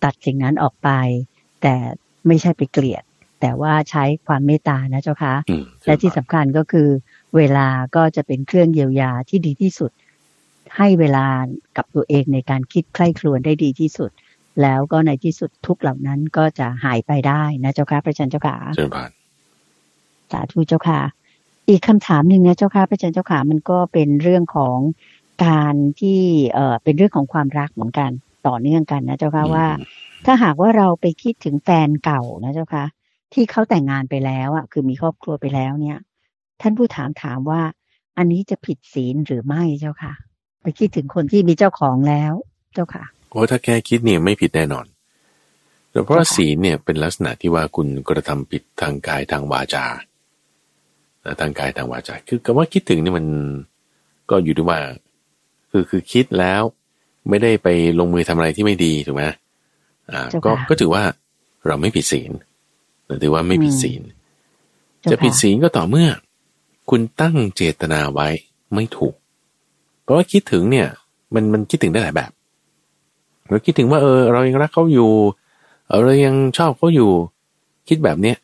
ตัดสิ่งนั้นออกไปแต่ไม่ใช่ไปเกลียดแต่ว่าใช้ความเมตตานะเจ้าค่ะและที่สำคัญก็คือเวลาก็จะเป็นเครื่องเยียวยาที่ดีที่สุดให้เวลากับตัวเองในการคิดใคร่ครวญได้ดีที่สุดแล้วก็ในที่สุดทุกเหล่านั้นก็จะหายไปได้นะเจ้าค่ะพระอาจารย์เจ้าค่ะเชิญผ่านสาธุเจ้าค่ะอีกคำถามหนึ่งนะเจ้าค่ะพระอาจารย์เจ้าค่ะมันก็เป็นเรื่องของการที่เอ่อเป็นเรื่องของความรักเหมือนกันต่อเนื่องกันนะเจ้าค่ะว่าถ้าหากว่าเราไปคิดถึงแฟนเก่านะเจ้าค่ะที่เขาแต่งงานไปแล้วอ่ะคือมีครอบครัวไปแล้วเนี่ยท่านผู้ถามถามว่าอันนี้จะผิดศีลหรือไม่เจ้าค่ะไปคิดถึงคนที่มีเจ้าของแล้วเจ้าค่ะโอ้ถ้าแค่คิดเนี่ยไม่ผิดแน่นอนแต่เพราะศีลเนี่ยเป็นลักษณะที่ว่าคุณกระทำผิดทางกายทางวาจาทางกายทางวาจาคือคำว่าคิดถึงนี่มันก็อยู่ด้วยว่าคือคือคิดแล้วไม่ได้ไปลงมือทำอะไรที่ไม่ดีถูกไหมอ่าก็ก็ถือว่าเราไม่ผิดศีลถือว่าไม่ผิดศีลจะผิดศีลก็ต่อเมื่อคุณตั้งเจตนาไว้ไม่ถูกเพราะว่าคิดถึงเนี่ยมันมันคิดถึงได้หลายแบบเราคิดถึงว่าเออเรายังรักเขาอยู่เรายังชอบเขาอยู่คิดแบบเนี้ย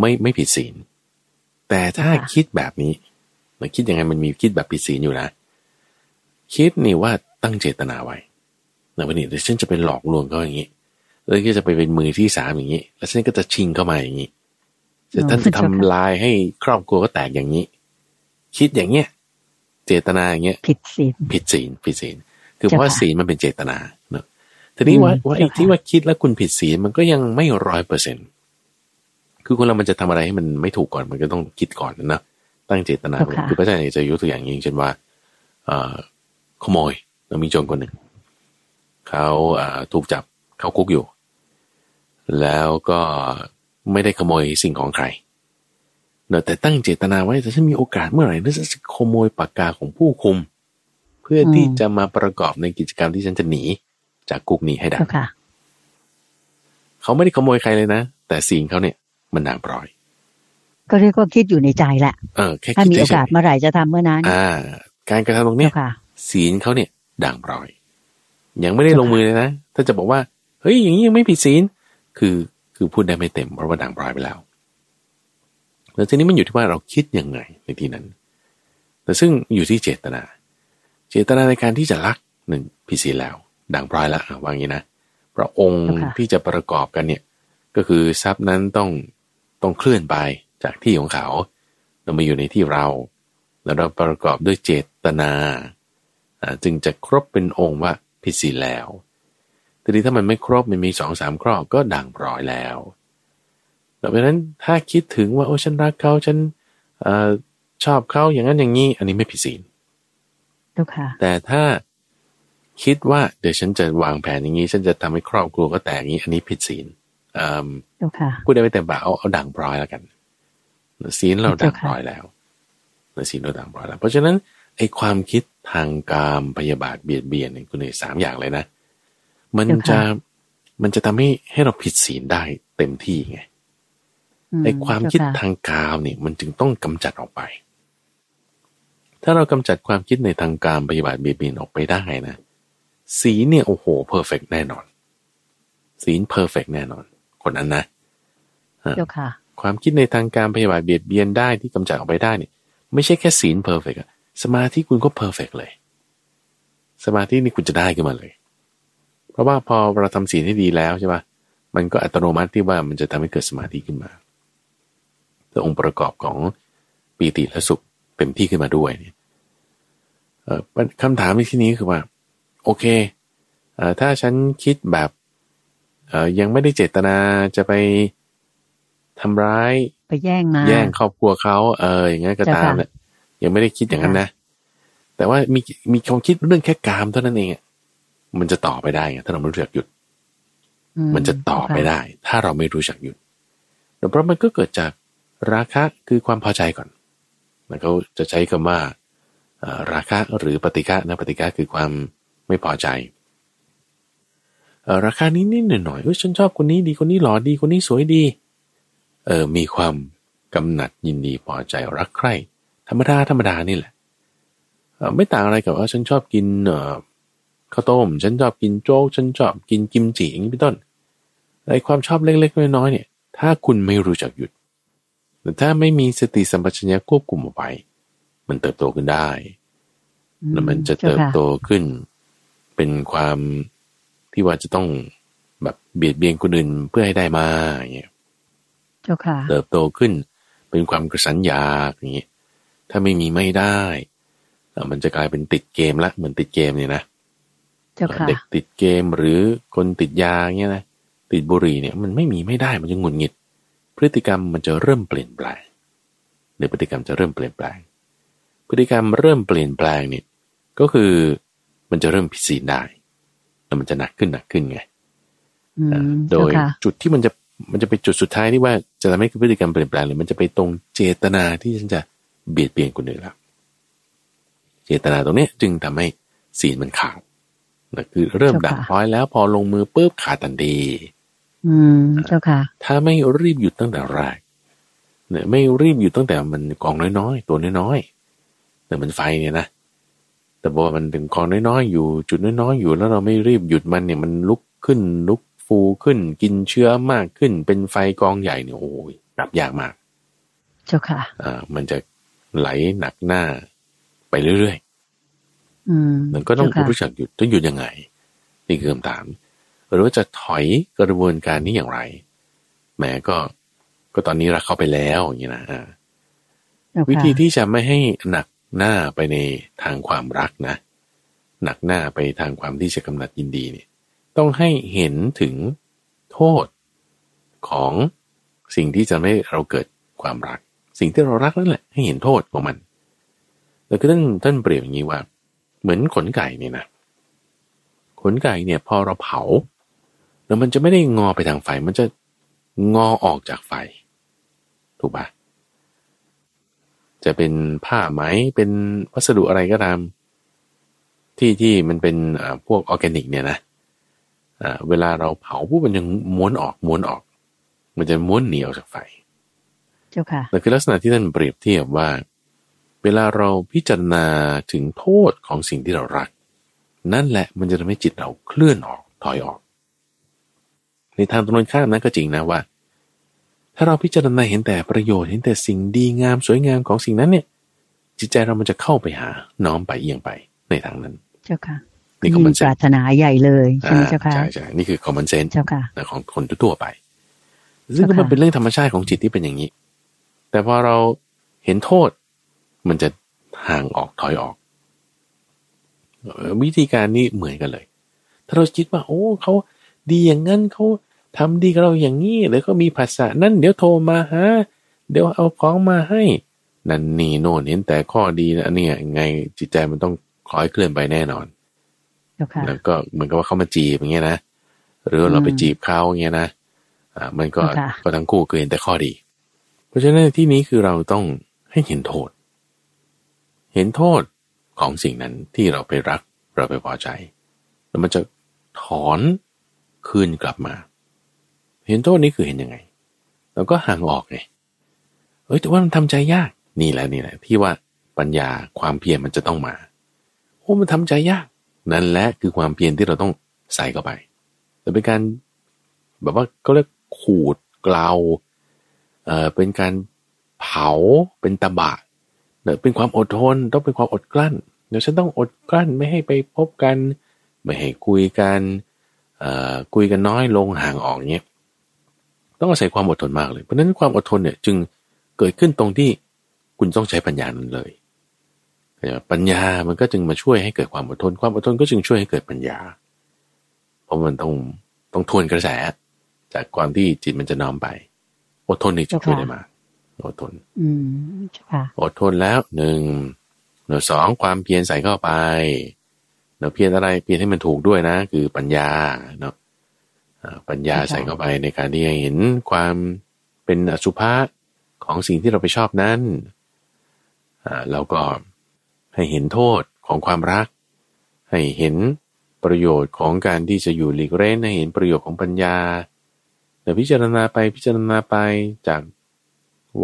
ไม่ไม่ผิดศีลแต่ถ้าคิดแบบนี้มันคิดยังไงมันมีคิดแบบผิดศีลอยู่นะคิดนี่ว่าตั้งเจตนาไว้นะวันนี้เดี๋ยวฉันจะไปหลอกลวงเขาอย่างนี้แล้วก็จะไปเป็นมือที่สามอย่างนี้แล้วฉันก็จะชิงเข้ามาอย่างนี้จะท่านทำลายให้ครอบครัวก็แตกอย่างนี้คิดอย่างเงี้ยเจตนาอย่างเงี้ยผิดศีลผิดศีลผิดศีลคือเพราะศีลมันเป็นเจตนาเนอะทีนี้ว่าว่าไอ้ที่ว่าคิดแล้วคุณผิดศีลมันก็ยังไม่ร้อยเปอร์เซ็นต์คือคนเรามันจะทำอะไรให้มันไม่ถูกก่อนมันก็ต้องคิดก่อนนะตั้งเจตนาคือพระอาจารย์จะยกตัวอย่างอย่างเช่นว่าขโมยเรามีโจรคนหนึ่งเขาถูกจับเขาคุกอยู่แล้วก็ไม่ได้ขโมยสิ่งของใครแต่ตั้งเจตนาไว้แต่ฉันมีโอกาสเมื่อไหร่ฉันจะขโมยปากกาของผู้คุมเพื่อที่จะมาประกอบในกิจกรรมที่ฉันจะหนีจากคุกนี้ให้ได้เขาไม่ได้ขโมยใครเลยนะแต่สิ่งเขาเนี่ยมันนางปล่อยก็เรียกว่าคิดอยู่ในใจแหละเออแค่คิดถ้ามีโอกาสเมื่อไหร่จะทำเมื่อนั้นอ่าการกระทำตรงเนี้ยศีลเขาเนี่ยด่างปล่อยยังไม่ได้ลงมือเลยนะถ้าจะบอกว่าเฮ้ยอย่างนี้ยังไม่ผิดศีลคือคือพูดได้ไม่เต็มเพราะว่าด่างปล่อยไปแล้วแล้วทีนี้มันอยู่ที่ว่าเราคิดยังไงในที่นั้นแต่ซึ่งอยู่ที่เจตนาเจตนาในการที่จะลักหนึ่งผิดศีลแล้วด่างปล่อยละว่างี้นะเพราะองค์ที่จะประกอบกันเนี่ยก็คือทรัพย์นั้นต้องต้องเคลื่อนไปจากที่ของเขาแล้วมาอยู่ในที่เราแล้วเราประกอบด้วยเจตนาจึงจะครบเป็นองค์ว่าผิดศีลแล้วแต่ถ้ามันไม่ครบมันมี สองสาม ข้อก็ด่างปล่อยแล้วดังนั้นถ้าคิดถึงว่าโอ้ฉันรักเขาฉันเอ่อชอบเขาอย่างนั้นอย่างนี้อันนี้ไม่ผิดศีลแต่ถ้าคิดว่าเดี๋ยวฉันจะวางแผนอย่างนี้ฉันจะทำให้ครอบครัวก็แตกอย่างนี้อันนี้ผิดศีลพูดได้ไม่เต็มปากเอาเอาด่างปล่อยแล้วกันศีลเราด่างปล่อยแล้วศีลเราด่างปล่อยแล้วเพราะฉะนั้น ไอ้ความคิดทางกามพยาบาทเบียดเบียนคุณเอ๋สามอย่างเลยนะมันจะมันจะทำให้ให้เราผิดศีลได้เต็มที่ไงไอ้ความคิดทางกามเนี่ยมันจึงต้องกำจัดออกไปถ้าเรากำจัดความคิดในทางกามพยาบาทเบียดเบียนออกไปได้นะศีลเนี่ยโอ้โหเพอร์เฟกต์แน่นอนศีลเพอร์เฟกต์แน่นอนคนนั้นนะเจ้าค่ะความคิดในทางการพยาบาทเบียดเบียนได้ที่กำจัดออกไปได้เนี่ยไม่ใช่แค่ศีลเพอร์เฟกต์อะสมาธิคุณก็เพอร์เฟกต์เลยสมาธินี่คุณจะได้ขึ้นมาเลยเพราะว่าพอเราทำศีลให้ดีแล้วใช่ป่ะมันก็อัตโนมัติที่ว่ามันจะทำให้เกิดสมาธิขึ้นมาและองค์ประกอบของปีติและสุขเต็มที่ขึ้นมาด้วยเนี่ยเอ่อคำถามในที่นี้คือว่าโอเคเอ่อถ้าฉันคิดแบบเอ่อยังไม่ได้เจตนาจะไปทำร้ายไปแย่งมาแย่งครอบครัวเขาเอออย่างงั้นก็ตามเนี่ยยังไม่ได้คิดอย่างนั้นนะแต่ว่ามีมีความคิดเรื่องแค่กามเท่านั้นเองมันจะต่อไปได้ไงถ้าเราไม่รู้จักหยุดมันจะต่อไปได้ถ้าเราไม่รู้จักหยุดเพราะมันก็เกิดจากราคะคือความพอใจก่อนมันเขาจะใช้คำว่าราคะหรือปฏิฆะนะปฏิฆะคือความไม่พอใจราคานี้นิดหน่อยหน่อยเออฉันชอบคนนี้ดีคนนี้หล่อดีคนนี้สวยดีเออมีความกำหนัดยินดีพอใจรักใคร่ธรรมดาธรรมดานี่แหละเออไม่ต่างอะไรกับว่าฉันชอบกินเอ่อข้าวต้มฉันชอบกินโจ๊กฉันชอบกินกิมจิอย่างนี้เป็นต้นไอ้ความชอบเล็กๆน้อยๆเนี่ยถ้าคุณไม่รู้จักหยุดแต่ถ้าไม่มีสติสัมปชัญญะควบคุมเอาไว้มันเติบโตขึ้นได้แล้วมันจะเติบโตขึ้นเป็นความที่ว่าจะต้องแบบเบียดเบียนคนอื่นเพื่อให้ได้มาอย่างเงี้ยเจ้าค่ะเติบโตขึ้นเป็นความกระสันอยากอย่างเงี้ยถ้าไม่มีไม่ได้มันจะกลายเป็นติดเกมละเหมือนติดเกมเนี่ยนะเจ้าค่ะเด็กติดเกมหรือคนติดยาเงี้ยนะติดบุหรี่เนี่ยมันไม่มีไม่ได้มันจะหงุดหงิดพฤติกรรมมันจะเริ่มเปลี่ยนแปลงหรือพฤติกรรมจะเริ่มเปลี่ยนแปลงพฤติกรรมเริ่มเปลี่ยนแปลงเนี่ยก็คือมันจะเริ่มผิดศีลได้แล้วมันจะหนักขึ้นหนักขึ้นไงโดยจุดที่มันจะมันจะไปจุดสุดท้ายที่ว่าจะทำให้พฤติกรรมเปลี่ยนแปลงหรือมันจะไปตรงเจตนาที่ฉันจะเบียดเบียนคนอื่นแล้วเจตนาตรงนี้จึงทำให้ศีลมันขาดนั่นคือเริ่มดั่งพร้อยแล้วพอลงมือปุ๊บขาดทันทีอืมเจ้าค่ะถ้าไม่รีบหยุดตั้งแต่แรกเนี่ยไม่รีบหยุดตั้งแต่มันกองน้อยๆตัวน้อยๆเนี่ยมันไฟเนี่ยนะแต่บอกว่ามันถึงกองน้อยๆอยู่จุดน้อยๆอยู่แล้วเราไม่รีบหยุดมันเนี่ยมันลุกขึ้นลุกฟูขึ้นกินเชื้อมากขึ้นเป็นไฟกองใหญ่เนี่ยโอ้ยดับยากมากเจ้าค่ะอ่ามันจะไหลหนักหน้าไปเรื่อยๆอืมมันก็ต้องรู้จักหยุดต้องหยุดยังไงนี่คือคำถามหรือว่าจะถอยกระบวนการนี้อย่างไรแหมก็ก็ตอนนี้รักเขาไปแล้วอย่างนี้นะ okay. วิธีที่จะไม่ให้หนักหน้าไปในทางความรักนะหนักหน้าไปทางความที่จะกำหนัดยินดีเนี่ยต้องให้เห็นถึงโทษของสิ่งที่จะไม่เราเกิดความรักสิ่งที่เรารักนั่นแหละให้เห็นโทษของมันแล้วก็ท่านท่านเปรียบอย่างนี้ว่าเหมือนขนไก่เนี่ยนะขนไก่เนี่ยพอเราเผาแล้วมันจะไม่ได้งอไปทางไฟมันจะงอออกจากไฟถูกปะจะเป็นผ้าไหมเป็นวัสดุอะไรก็ตามที่ที่มันเป็นพวกออร์แกนิกเนี่ยนะเวลาเราเผาปุ๊บมันยังม้วนออกม้วนออกมันจะม้วนหนีออกจากไฟเจ้าค่ะนั่นคือลักษณะที่ท่านเปรียบเทียบว่าเวลาเราพิจารณาถึงโทษของสิ่งที่เรารักนั่นแหละมันจะทำให้จิตเราเคลื่อนออกถอยออกในทางตรงข้ามนั้นก็จริงนะว่าถ้าเราพิจารณาเห็นแต่ประโยชน์เห็นแต่สิ่งดีงามสวยงามของสิ่งนั้นเนี่ยจิตใจเรามันจะเข้าไปหาน้อมไปเอียงไปในทางนั้นเจ้าค่ะนี่คือปรารถนาใหญ่เลยใช่ไหมเจ้าค่ะใช่ใช่นี่คือคอมมอนเซนส์เจ้าค่ะของคนทั่วไปซึ่งก็มันเป็นเรื่องธรรมชาติของจิตที่เป็นอย่างนี้แต่พอเราเห็นโทษมันจะห่างออกถอยออกวิธีการนี้เหมือนกันเลยถ้าเราคิดว่าโอ้เขาดีอย่างนั้นเขาทำดีกับเราอย่างนี้หรือเขามีภาษานั่นเดี๋ยวโทรมาหาเดี๋ยวเอาของมาให้นั่นนี่โน่นเห็นแต่ข้อดีนะเนี่ยไงจิตใจมันต้องคล้อยเคลื่อนไปแน่นอน okay. แล้วก็เหมือนกับว่าเขามาจีบอย่างเงี้ยนะหรือเราไปจีบเขาอย่างเงี้ยนะอ่ามันก็ okay. ก็ทั้งคู่เห็นแต่ข้อดีเพราะฉะนั้นที่นี้คือเราต้องให้เห็นโทษเห็นโทษ ของสิ่งนั้นที่เราไปรักเราไปพอใจแล้วมันจะถอนคืนกลับมาเห็นโทษนี้คือเห็นยังไงเราก็ห่างออกไงเอ้ยแต่ว่ามันทำใจยากนี่แหละนี่แหละที่ว่าปัญญาความเพียรมันจะต้องมาโอ้มันทำใจยากนั่นแหละคือความเพียรที่เราต้องใส่เข้าไปแต่เป็นการแบบว่าเขาเรียกขูดเกลาเอ่อเป็นการเผาเป็นตบะเนี่ยเป็นความอดทนต้องเป็นความอดกลั้นเดี๋ยวฉันต้องอดกลั้นไม่ให้ไปพบกันไม่ให้คุยกันเอ่อคุยกันน้อยลงห่างออกเงี้ยต้องอาศัยความอดทนมากเลยเพราะนั้นความอดทนเนี่ยจึงเกิดขึ้นตรงที่คุณต้องใช้ปัญญานั่นเลยปัญญามันก็จึงมาช่วยให้เกิดความอดทนความอดทนก็จึงช่วยให้เกิดปัญญาเพราะมันต้องต้องทวนกระแสจากความที่จิตมันจะน้อมไปอดทนนี่จะช่วยได้มากอดทนอืมค่ะอดทนแล้วหนึ่งหนึ่งสองความเพียรใส่เข้าไปเนาะเพียรอะไรเพียรให้มันถูกด้วยนะคือปัญญาเนาะปัญญาใส่เข้าไปในการที่จะเห็นความเป็นอสุภะของสิ่งที่เราไปชอบนั้นอ่าแล้วก็ให้เห็นโทษของความรักให้เห็นประโยชน์ของการที่จะอยู่หลีกเล่นให้เห็นประโยชน์ของปัญญาแต่พิจารณาไปพิจารณาไปจาก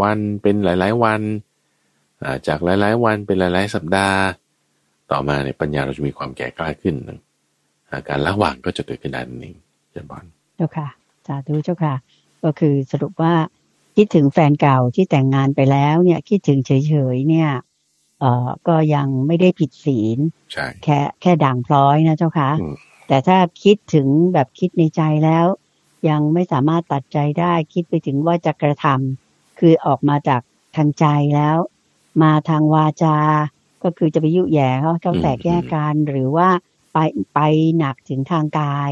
วันเป็นหลายๆวันจากหลายๆวันเป็นหลายๆสัปดาห์ต่อมาในปัญญาเราจะมีความแก่กล้าขึ้นอาการละวางก็จะเกิดขึ้นได้นั่นเองเจ้าบอลเจ้าค่ะสาธุเจ้าค่ะก็คือสรุปว่าคิดถึงแฟนเก่าที่แต่งงานไปแล้วเนี่ยคิดถึงเฉยๆเนี่ยเอ่อก็ยังไม่ได้ผิดศีลใช่แค่แค่ด่างพร้อยนะเจ้าค่ะแต่ถ้าคิดถึงแบบคิดในใจแล้วยังไม่สามารถตัดใจได้คิดไปถึงว่าจะกระทำคือออกมาจากทางใจแล้วมาทางวาจาก็คือจะไปยุแย่เขาเขาแตกแยกกันหรือว่าไปไปหนักถึงทางกาย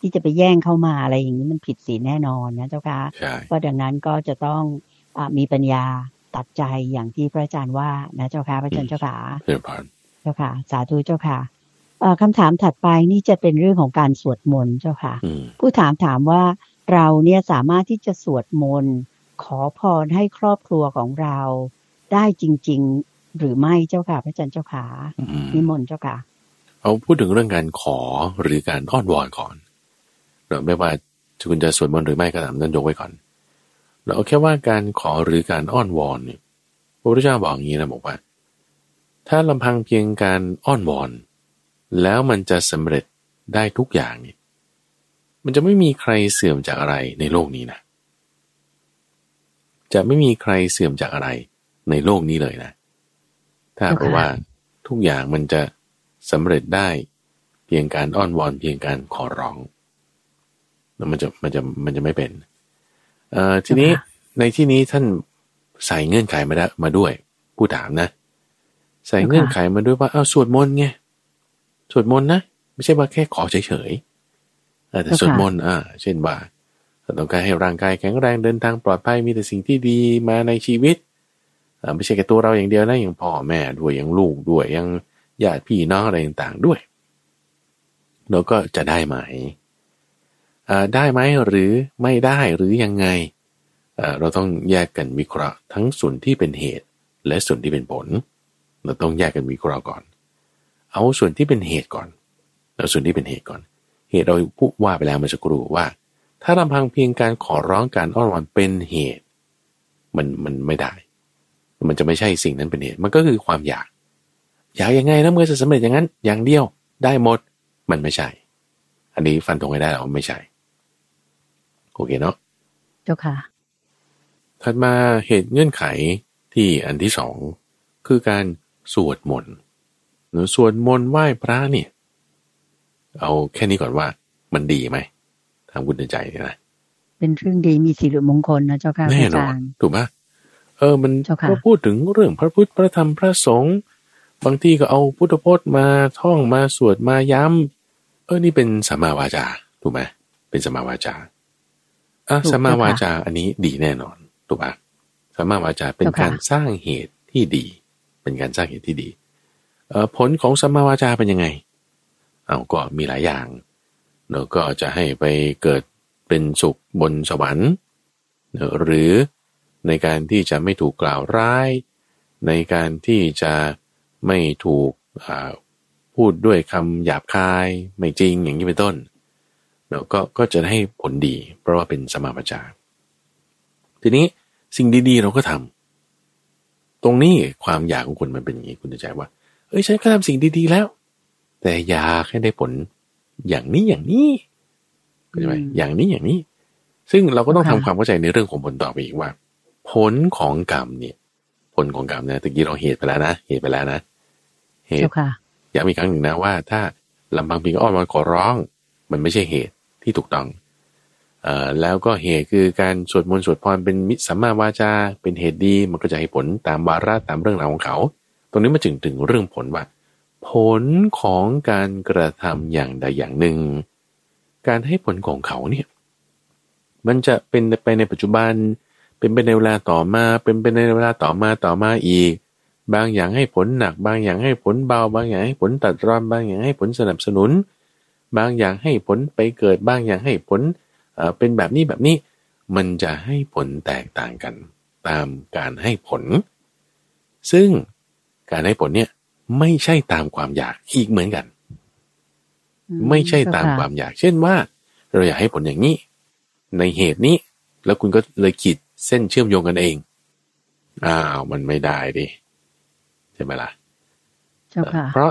ที่จะไปแย่งเข้ามาอะไรอย่างนี้มันผิดศีลแน่นอนนะเจ้าค่ะเพราะดังนั้นก็จะต้องมีปัญญาตัดใจอย่างที่พระอาจารย์ว่านะเจ้าค่ะพระอาจารย์เจ้าค่ะเจ้าค่ะเจ้าค่ะสาธุเจ้าค่ะคำถามถัดไปนี่จะเป็นเรื่องของการสวดมนต์เจ้าค่ะผู้ถามถามว่าเราเนี่ยสามารถที่จะสวดมนต์ขอพรให้ครอบครัวของเราได้จริงๆหรือไม่เจ้าค่ะพระอาจารย์เจ้าค่ะนิมนต์เจ้าค่ะเอาพูดถึงเรื่องการขอหรือการอ้อนวอนก่อนเราไม่ว่าคุณจะสวดมนต์หรือไม่ก็ตามนั้นยกไว้ก่อนเราเอาแค่ว่าการขอหรือการอ้อนวอนเนี่ยพระพุทธเจ้าบอกอย่างนี้นะบอกว่าถ้าลำพังเพียงการอ้อนวอนแล้วมันจะสำเร็จได้ทุกอย่างนี่มันจะไม่มีใครเสื่อมจากอะไรในโลกนี้นะจะไม่มีใครเสื่อมจากอะไรในโลกนี้เลยนะถ้าเพราะว่าทุกอย่างมันจะสำเร็จได้เพียงการอ้อนวอนเพียงการขอร้องแล้วมันจะมันจะมันจะไม่เป็นเอ่อทีนี้ในที่นี้ท่านใส่เงื่อนไขมาแล้วมาด้วยผู้ถามนะใส่เงื่อนไขมาด้วยว่าเอ้าสวดมนต์ไงสวดมนต์นะไม่ใช่ว่าแค่ขอเฉยๆแต่สวดมนต์อ่าเช่นว่าต้องการให้ร่างกายแข็งแรงเดินทางปลอดภัยมีแต่สิ่งที่ดีมาในชีวิตอ่าไม่ใช่แค่ตัวเราอย่างเดียวนะยังพ่อแม่ด้วยยังลูกด้วยยังญาติพี่น้องอะไรต่างๆด้วยเราก็จะได้ไหมอ่าได้ไหมหรือไม่ได้หรือยังไงอ่าเราต้องแยกกันวิเคราะห์ทั้งส่วนที่เป็นเหตุและส่วนที่เป็นผลเราต้องแยกกันวิเคราะห์ก่อนเอาส่วนที่เป็นเหตุก่อนเอาส่วนที่เป็นเหตุก่อนเหตุเราพูดว่าไปแล้วเมื่อสักครู่ว่าถ้าลำพังเพียงการขอร้องการอ้อนวอนเป็นเหตุมันมันไม่ได้มันจะไม่ใช่สิ่งนั้นเป็นเหตุมันก็คือความอยากอยากยังไงนะเมื่อจะสำเร็จอย่างนั้นอย่างเดียวได้หมดมันไม่ใช่อันนี้ฟันธงให้ได้หรอไม่ใช่โอเคเนาะเจ้าค่ะถัดมาเหตุเงื่อนไขที่อันที่สองคือการสวดมนต์หรือสวดมนต์ไหว้พระเนี่ยเอาแค่นี้ก่อนว่ามันดีไหมทางบุญใจเนี่ยนะเป็นเรื่องดีมีสิริมงคลนะเจ้าค่ะแน่นอนถูกไหมเออมันก็พูดถึงเรื่องพระพุทธพระธรรมพระสงฆ์บางทีก็เอาพุทธพจน์มาท่องมาสวดมาย้ำเออนี่เป็นสัมมาวาจาถูกไหมเป็นสัมมาวาจาอ่ะสัมมาวาจาอันนี้ดีแน่นอนถูกไหมสัมมาวาจาเป็นการสร้างเหตุที่ดีเป็นการสร้างเหตุที่ดีเอ่อผลของสัมมาวาจาเป็นยังไงเอาก็มีหลายอย่างเนอะก็จะให้ไปเกิดเป็นสุขบนสวรรค์เนอะหรือในการที่จะไม่ถูกกล่าวร้ายในการที่จะไม่ถูก พูดด้วยคำหยาบคายไม่จริงอย่างนี้เป็นต้นเนาะก็ก็จะให้ผลดีเพราะว่าเป็นสัมมาปัญญาทีนี้สิ่งดีๆเราก็ทำตรงนี้ความอยากของคนมันเป็นอย่างนี้คุณจะใจว่าเอ้ยฉันก็ทำสิ่งดีๆแล้วแต่อยากให้ได้ผลอย่างนี้อย่างนี้เข้าใจไหมอย่างนี้อย่างนี้ซึ่งเราก็ต้องทำความเข้าใจในเรื่องของผลต่อไปอีกว่าผลของกรรมเนี่ยผลของกรรมนะตะกี้เราเหตุไปแล้วนะเหตุไปแล้วนะเหตุอยากมีครั้งหนึ่งนะว่าถ้าลำพังเพียงอ้อนมาขอร้องมันไม่ใช่เหตุที่ถูกต้องเอ่อแล้วก็เหตุคือการสวดมนต์สวดพรเป็นมิตรสัมมาวาจาเป็นเหตุดีมันก็จะให้ผลตามวาระตามเรื่องราวของเขาตรงนี้มาจึงถึงเรื่องผลว่าผลของการกระทำอย่างใดอย่างหนึ่งการให้ผลของเขาเนี่ยมันจะเป็นไปในปัจจุบันเป็นไปในเวลาต่อมาเป็นไปในเวลาต่อมาต่อมาอีกบางอย่างให้ผลหนักบางอย่างให้ผลเบาบางอย่างให้ผลตัดรอนบางอย่างให้ผลสนับสนุนบางอย่างให้ผลไปเกิดบางอย่างให้ผลเอ่อเป็นแบบนี้แบบนี้มันจะให้ผลแตกต่างกันตามการให้ผลซึ่งการให้ผลเนี่ยไม่ใช่ตามความอยากอีกเหมือนกันไม่ใช่ตามความอยากเช่นว่าเราอยากให้ผลอย่างนี้ในเหตุนี้แล้วคุณก็เลยขีดเส้นเชื่อมโยงกันเองอ้าวมันไม่ได้ดิใช่ไหมล่ะเพราะ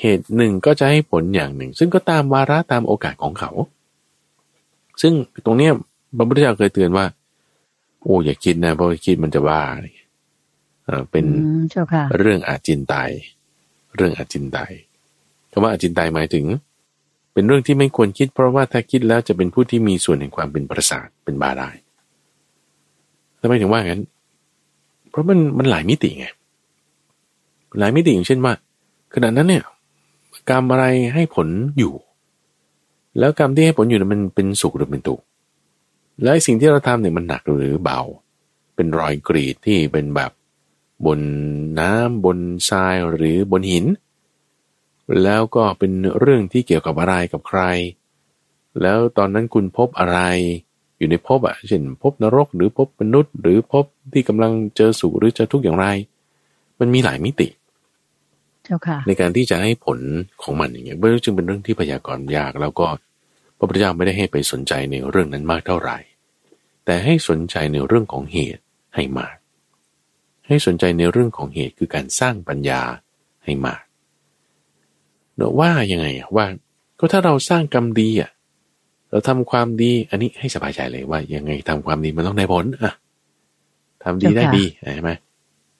เหตุหนึ่งก็จะให้ผลอย่างหนึ่งซึ่งก็ตามวาระตามโอกาสของเขาซึ่งตรงเนี้ยพระพุทธเจ้าเคยเตือนว่าโอ้อย่าคิดนะเพราะคิดมันจะบ้าอ่าเป็นเรื่องอาจินไตยเรื่องอาจินไตยคำว่าอาจินไตยหมายถึงเป็นเรื่องที่ไม่ควรคิดเพราะว่าถ้าคิดแล้วจะเป็นผู้ที่มีส่วนแห่งความเป็นประสาทเป็นบาได้ทำไมถึงว่างั้นเพราะมันมันหลายมิติไงหลายมิติอย่างเช่นว่าขณะนั้นเนี่ยกรรมอะไรให้ผลอยู่แล้วกรรมที่ให้ผลอยู่มันเป็นสุขหรือเป็นทุกข์และสิ่งที่เราทำเนี่ยมันหนักหรือเบาเป็นรอยกรีดที่เป็นแบบบนน้ำบนทรายหรือบนหินแล้วก็เป็นเรื่องที่เกี่ยวกับอะไรกับใครแล้วตอนนั้นคุณพบอะไรอยู่ในภพอ่ะเช่นภพนรกหรือภพมนุษย์หรือภพที่กำลังเจอสุขหรือเจอทุกข์อย่างไรมันมีหลายมิติในการที่จะให้ผลของมันอย่างเงี้ยจึงเป็นเรื่องที่พยากรณ์ยากแล้วก็พระพุทธเจ้าไม่ได้ให้ไปสนใจในเรื่องนั้นมากเท่าไหร่แต่ให้สนใจในเรื่องของเหตุให้มากให้สนใจในเรื่องของเหตุคือการสร้างปัญญาให้มากเนอะว่ายังไงว่าก็ถ้าเราสร้างกรรมดีอ่ะเราทำความดีอันนี้ให้สบายใจเลยว่ายังไงทำความดีมันต้องได้ผลอ่ะทำดีได้ดีใช่ไหม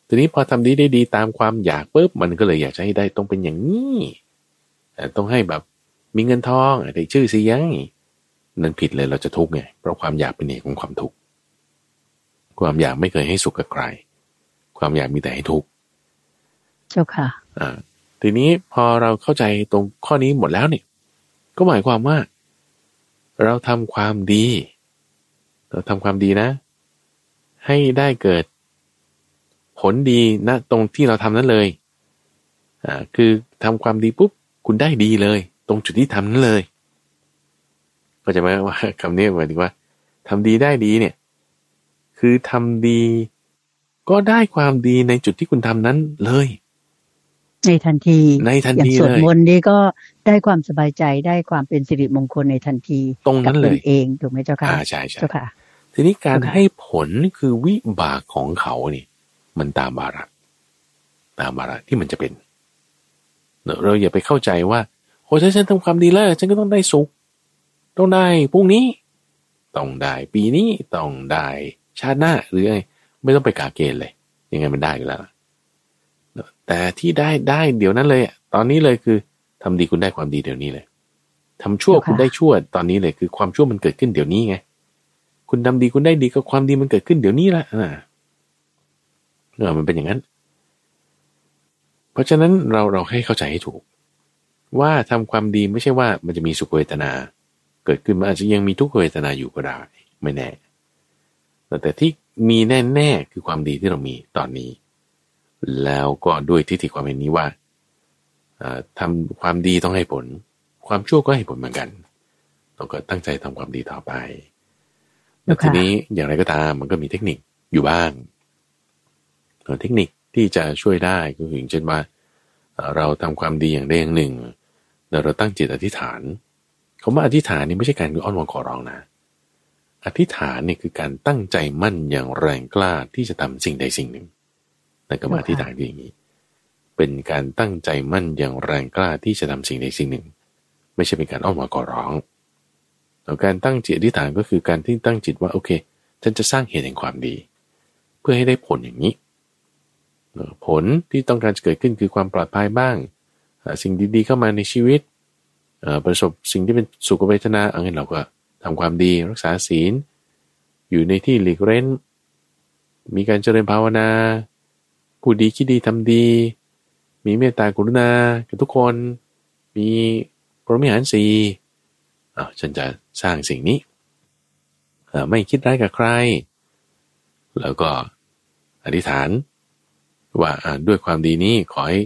ทีนี้พอทำดีได้ดีตามความอยากปุ๊บมันก็เลยอยากจะให้ได้ต้องเป็นอย่างนี้ต้องให้แบบมีเงินทองได้ชื่อเสียงนั่นผิดเลยเราจะทุกข์ไงเพราะความอยากเป็นเหตุของความทุกข์ความอยากไม่เคยให้สุขกับใครความอยากมีแต่ให้ทุกข์เจ้าค่ะอ่าทีนี้พอเราเข้าใจตรงข้อนี้หมดแล้วเนี่ยก็หมายความว่าเราทำความดีเราทำความดีนะให้ได้เกิดผลดีนะตรงที่เราทำนั้นเลยอ่าคือทำความดีปุ๊บคุณได้ดีเลยตรงจุดที่ทำนั้นเลยก็จะหมายว่าคำนี้หมายถึงว่าทำดีได้ดีเนี่ยคือทำดีก็ได้ความดีในจุดที่คุณทำนั้นเลยในทันทีในทันทีเลยสวดมนต์นี่ก็ได้ความสบายใจได้ความเป็นสิริมงคลในทันทีตรงนั้นเลยเองถูกไหมเจ้าค่ะใช่ใช่เจ้าค่ะทีนี้การให้ผลคือวิบากของเขานี่มันตามวาระตามวาระที่มันจะเป็นเราอย่าไปเข้าใจว่าโอ้ฉันฉันทำความดีแล้วฉันก็ต้องได้สุขต้องได้พรุ่งนี้ต้องได้ปีนี้ต้องได้ชาติหน้าหรือไงไม่ต้องไปกาเกณฑ์เลยยังไงมันได้อยู่แล้วแต่ที่ได้ได้เดี๋ยวนั้นเลยตอนนี้เลยคือทำดีคุณได้ความดีเดี๋ยวนี้เลยทำชั่วคุณได้ชั่วตอนนี้เลยคือความชั่วมันเกิดขึ้นเดี๋ยวนี้ไงคุณทำดีคุณได้ดีก็ความดีมันเกิดขึ้นเดี๋ยวนี้ละอ่าเออมันเป็นอย่างนั้นเพราะฉะนั้นเราเราให้เข้าใจให้ถูกว่าทำความดีไม่ใช่ว่ามันจะมีสุขเวทนาเกิดขึ้นมันอาจจะยังมีทุกขเวทนาอยู่ก็ได้ไม่แน่แต่ที่มีแน่ๆคือความดีที่เรามีตอนนี้แล้วก็ด้วยทิฏฐิความเห็นนี้ว่าทำความดีต้องให้ผลความชั่วก็ให้ผลเหมือนกันเราก็ตั้งใจทำความดีต่อไปแต่ทีนี้อย่างไรก็ตามมันก็มีเทคนิคอยู่บ้างเทคนิคที่จะช่วยได้ก็คืออย่างเช่นว่า เราทำความดีอย่างใดอย่างหนึ่งเราตั้งจิตอธิษฐานคำว่าอธิษฐานนี่ไม่ใช่การอ้อนวอนขอร้องนะอธิษฐานนี่คือการตั้งใจมั่นอย่างแรงกล้าที่จะทำสิ่งใดสิ่งหนึ่งนั่นก็มาอธิษฐานคืออย่างนี้เป็นการตั้งใจมั่นอย่างแรงกล้าที่จะทำสิ่งใดสิ่งหนึ่งไม่ใช่เป็นการอ้อนวอนขอร้องแต่การตั้งจิตอธิษฐานก็คือการที่ตั้งจิตว่าโอเคฉันจะสร้างเหตุแห่งความดีเพื่อให้ได้ผลอย่างนี้ผลที่ต้องการจะเกิดขึ้นคือความปลอดภัยบ้างสิ่งดีๆเข้ามาในชีวิตประสบสิ่งที่เป็นสุขเวทนาเอางั้นเราก็ทำความดีรักษาศีลอยู่ในที่หลีกเร้นมีการเจริญภาวนาพูดดีคิดดีทำดีมีเมตตากรุณากับทุกคนมีพรหมิหารสี่อ้าวฉันจะสร้างสิ่งนี้ไม่คิดร้ายกับใครแล้วก็อธิษฐานว่าด้วยความดีนี้ขอให้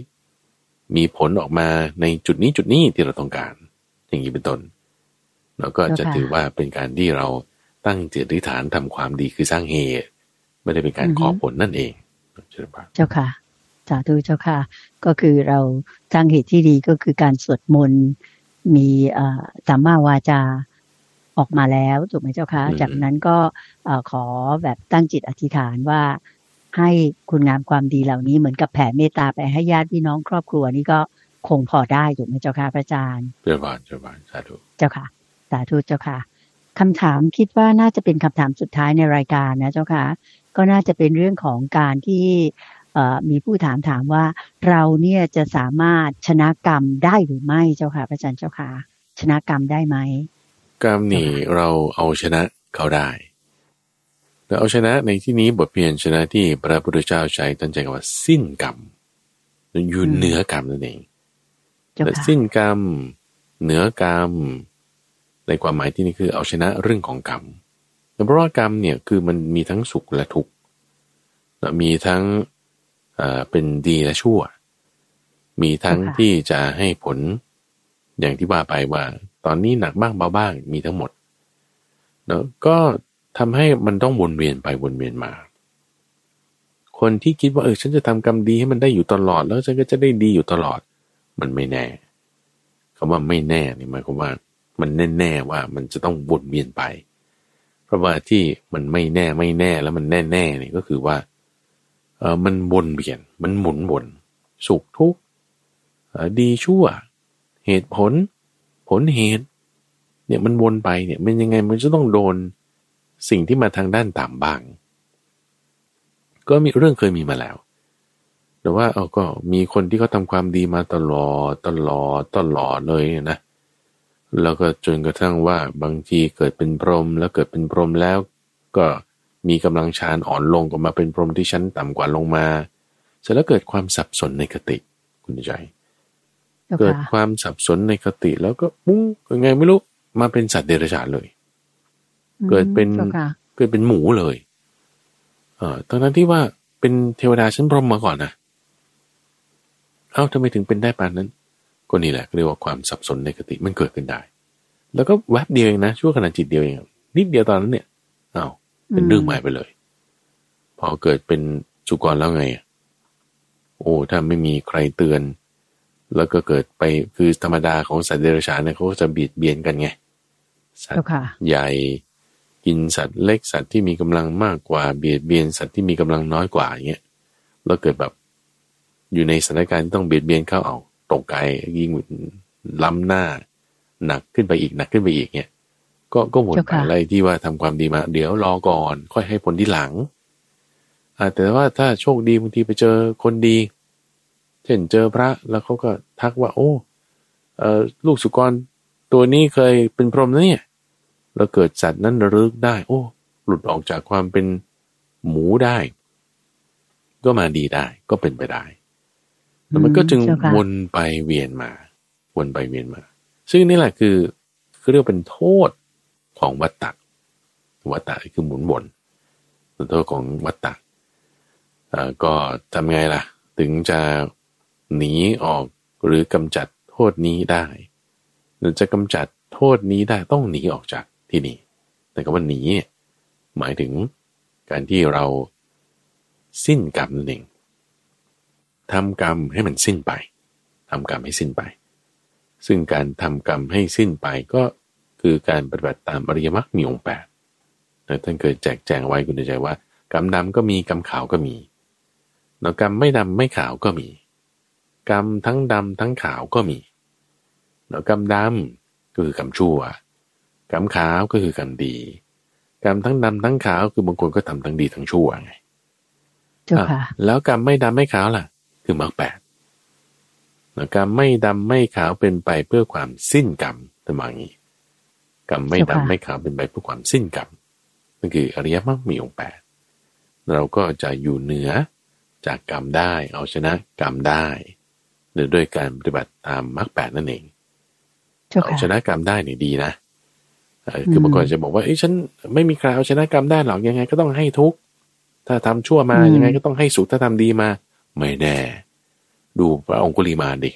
มีผลออกมาในจุดนี้จุดนี้ที่เราต้องการอย่างนี้เป็นต้นเราก็จะถือว่าเป็นการที่เราตั้งจิตอธิษฐานทำความดีคือสร้างเหตุไม่ได้เป็นการขอผลนั่นเองเจ้าค่ะสาธุเจ้าค่ะก็คือเราสร้างเหตุที่ดีก็คือการสวดมนต์มีสัมมาวาจาออกมาแล้วถูกไหมเจ้าค่ะจากนั้นก็ขอแบบตั้งจิตอธิษฐานว่าให้คุณงามความดีเหล่านี้เหมือนกับแผ่เมตตาไปให้ญาติพี่น้องครอบครัวนี่ก็คงพอได้ถูกไหมเจ้าค่ะพระอาจารย์เจ้าค่ะเจ้าค่ะสาธุเจ้าค่ะสาธุเจ้าค่ะคำถามคิดว่าน่าจะเป็นคำถามสุดท้ายในรายการนะเจ้าค่ะก็น่าจะเป็นเรื่องของการที่มีผู้ถามถามว่าเราเนี่ยจะสามารถชนะกรรมได้หรือไม่เจ้าค่ะพระอาจารย์เจ้าค่ะชนะกรรมได้ไหมกรรมนี่เราเอาชนะเขาได้เราเอาชนะในที่นี้บทเพียรชนะที่พระพุทธเจ้าใช้ตั้งใจว่าสิ้นกรรมอยู่เหนือกรรมนั่นเองแต่สิ้นกรรมเหนือกรรมในความหมายที่นี่คือเอาชนะเรื่องของกรรมเพราะว่ากรรมเนี่ยคือมันมีทั้งสุขและทุกข์มีทั้งเป็นดีและชั่วมีทั้งที่จะให้ผลอย่างที่ว่าไปว่าตอนนี้หนักบ้างเบาบ้างมีทั้งหมดแล้วก็ทำให้มันต้องวนเวียนไปวนเวียนมาคนที่คิดว่าเออฉันจะทำกรรมดีให้มันได้อยู่ตลอดแล้วฉันก็จะได้ดีอยู่ตลอดมันไม่แน่คำว่าไม่แน่นี่หมายความว่ามันแน่ๆว่ามันจะต้องวนเวียนไปเพราะว่าที่มันไม่แน่ไม่แน่แล้วมันแน่ๆนี่ก็คือว่าเออมันวนเวียนมันหมุนวนสุขทุกข์ดีชั่วเหตุผลผลเหตุเนี่ยมันวนไปเนี่ยมันยังไงมันจะต้องโดนสิ่งที่มาทางด้านต่ำบ้างก็มีเรื่องเคยมีมาแล้วแต่ว่าเอาก็มีคนที่เขาทำความดีมาตลอดตลอดตลอดเลยนะแล้วก็จนกระทั่งว่าบางทีเกิดเป็นพรหมแล้วเกิดเป็นพรหมแล้วก็มีกำลังฌานอ่อนลงก็มาเป็นพรหมที่ชั้นต่ำกว่าลงมาเสร็จแล้วเกิดความสับสนในคติคุณใจ okay. เกิดความสับสนในคติแล้วก็ปุ้งยังไงไม่รู้มาเป็นสัตว์เดรัจฉานเลยเกิดเป็นเกิดเป็นหมูเลยเอ่อตอนนั้นที่ว่าเป็นเทวดาชั้นพรหมมาก่อนนะเอ้าทำไมถึงเป็นได้ปานนั้นก็นี่แหละเรียกว่าความสับสนในคติมันเกิดขึ้นได้แล้วก็แวบเดียวเองนะชั่วขณะจิตเดียวเองนิดเดียวตอนนั้นเนี่ยเอ้าเป็นเรื่องใหม่ไปเลยพอเกิดเป็นสุกรแล้วไงโอ้ถ้าไม่มีใครเตือนแล้วก็เกิดไปคือธรรมดาของสัตว์เดรัจฉานเนี่ยเขาจะเบียดเบียนกันไงสัตว์ใหญ่กินสัตว์เล็กสัตว์ที่มีกำลังมากกว่าเบียดเบียนสัตว์ที่มีกำลังน้อยกว่าอย่างเงี้ยแล้วเกิดแบบอยู่ในสถานการณ์ที่ต้องเบียดเบียนเข้าเอาตกไกลยิงล้ำหน้าหนักขึ้นไปอีกหนักขึ้นไปอีกเงี้ยก็ก็หมดไปอะไรที่ว่าทำความดีมาเดี๋ยวรอก่อนค่อยให้ผลที่หลังแต่ว่าถ้าโชคดีบางทีไปเจอคนดีเช่นเจอพระแล้วเขาก็ทักว่าโอ้ลูกสุกรตัวนี้เคยเป็นพรหมนะเนี่ยแล้วเกิดสัตว์นั้นระลึกได้โอ้หลุดออกจากความเป็นหมูได้ก็มาดีได้ก็เป็นไปได้แต่มันก็จึงวนไปเวียนมาวนไปเวียนมาซึ่งนี่แหละคือคือเรียกเป็นโทษของวัฏฏะวัฏฏะคือหมุนวนโทษของวัฏฏะก็ทำไงล่ะถึงจะหนีออกหรือกำจัดโทษนี้ได้หรือจะกำจัดโทษนี้ได้ต้องหนีออกจากที่นี่แต่คำว่าหนีหมายถึงการที่เราสิ้นกรรมนั่นเองทำกรรมให้มันสิ้นไป ทำกรรมให้สิ้นไปซึ่งการทำกรรมให้สิ้นไปก็คือการปฏิบัติตามอริยมรรคมีองค์แปดนะท่านเคยแจกแจงไว้คุณใจว่ากรรมดำก็มีกรรมขาวก็มีแล้วกรรมไม่ดำไม่ขาวก็มีกรรมทั้งดำทั้งขาวก็มีแล้วกรรมดำก็คือกรรมชั่วกรรมขาวก็คือกรรมดีกรรมทั้งดำทั้งขาวคือบางคนก็ทำทั้งดีทั้งชั่วไงแล้วกรรมไม่ดำไม่ขาวล่ะคือมรรคแปดแล้วกรรมไม่ดำไม่ขาวเป็นไปเพื่อความสิ้นกรรมทำอย่างนี้กรรมไม่ดำไม่ขาวเป็นไปเพื่อความสิ้นกรรมนั่นคืออริยมรรคมีองค์แปดเราก็จะอยู่เหนือจากกรรมได้เอาชนะกรรมได้โดยด้วยการปฏิบัติตามมรรคแปดนั่นเองเอาชนะกรรมได้นี่ดีนะคือบางคนจะบอกว่าเอ้ยฉันไม่มีใครเอาชนะกรรมได้หรอกยังไงก็ต้องให้ทุกข์ถ้าทำชั่วมายังไงก็ต้องให้สุขถ้าทำดีมาไม่แน่ดูพระองคุลิมานดิ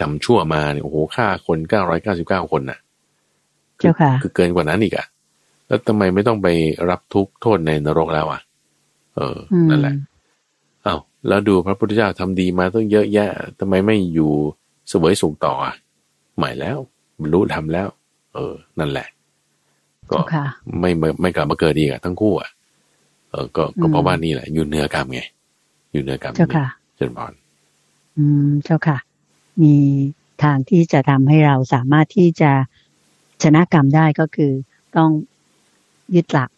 ทำชั่วมาเนี่ยโอ้โหฆ่าคนเก้าร้อยเก้าสิบเก้าคนน่ะคือเกินกว่านั้นอีกอ่ะแล้วทำไมไม่ต้องไปรับทุกข์โทษในนรกแล้วอ่ะเออนั่นแหละอ้าวแล้วดูพระพุทธเจ้าทำดีมาต้องเยอะแยะทำไมไม่อยู่เสวยสุขต่อใหม่แล้วบรรลุธรรมแล้วเออนั่นแหละก็ไม่ไม่กลับมาเกิดอีกอ่ะทั้งคู่อ่ะเออก็ก็เพราะว่านี่แหละอยู่เหนือกรรมไงอยู่เหนือกรรมนี่เจริญพรอืมเจ้าค่ะมีทางที่จะทำให้เราสามารถที่จะชนะกรรมได้ก็คือต้องยึดหลัก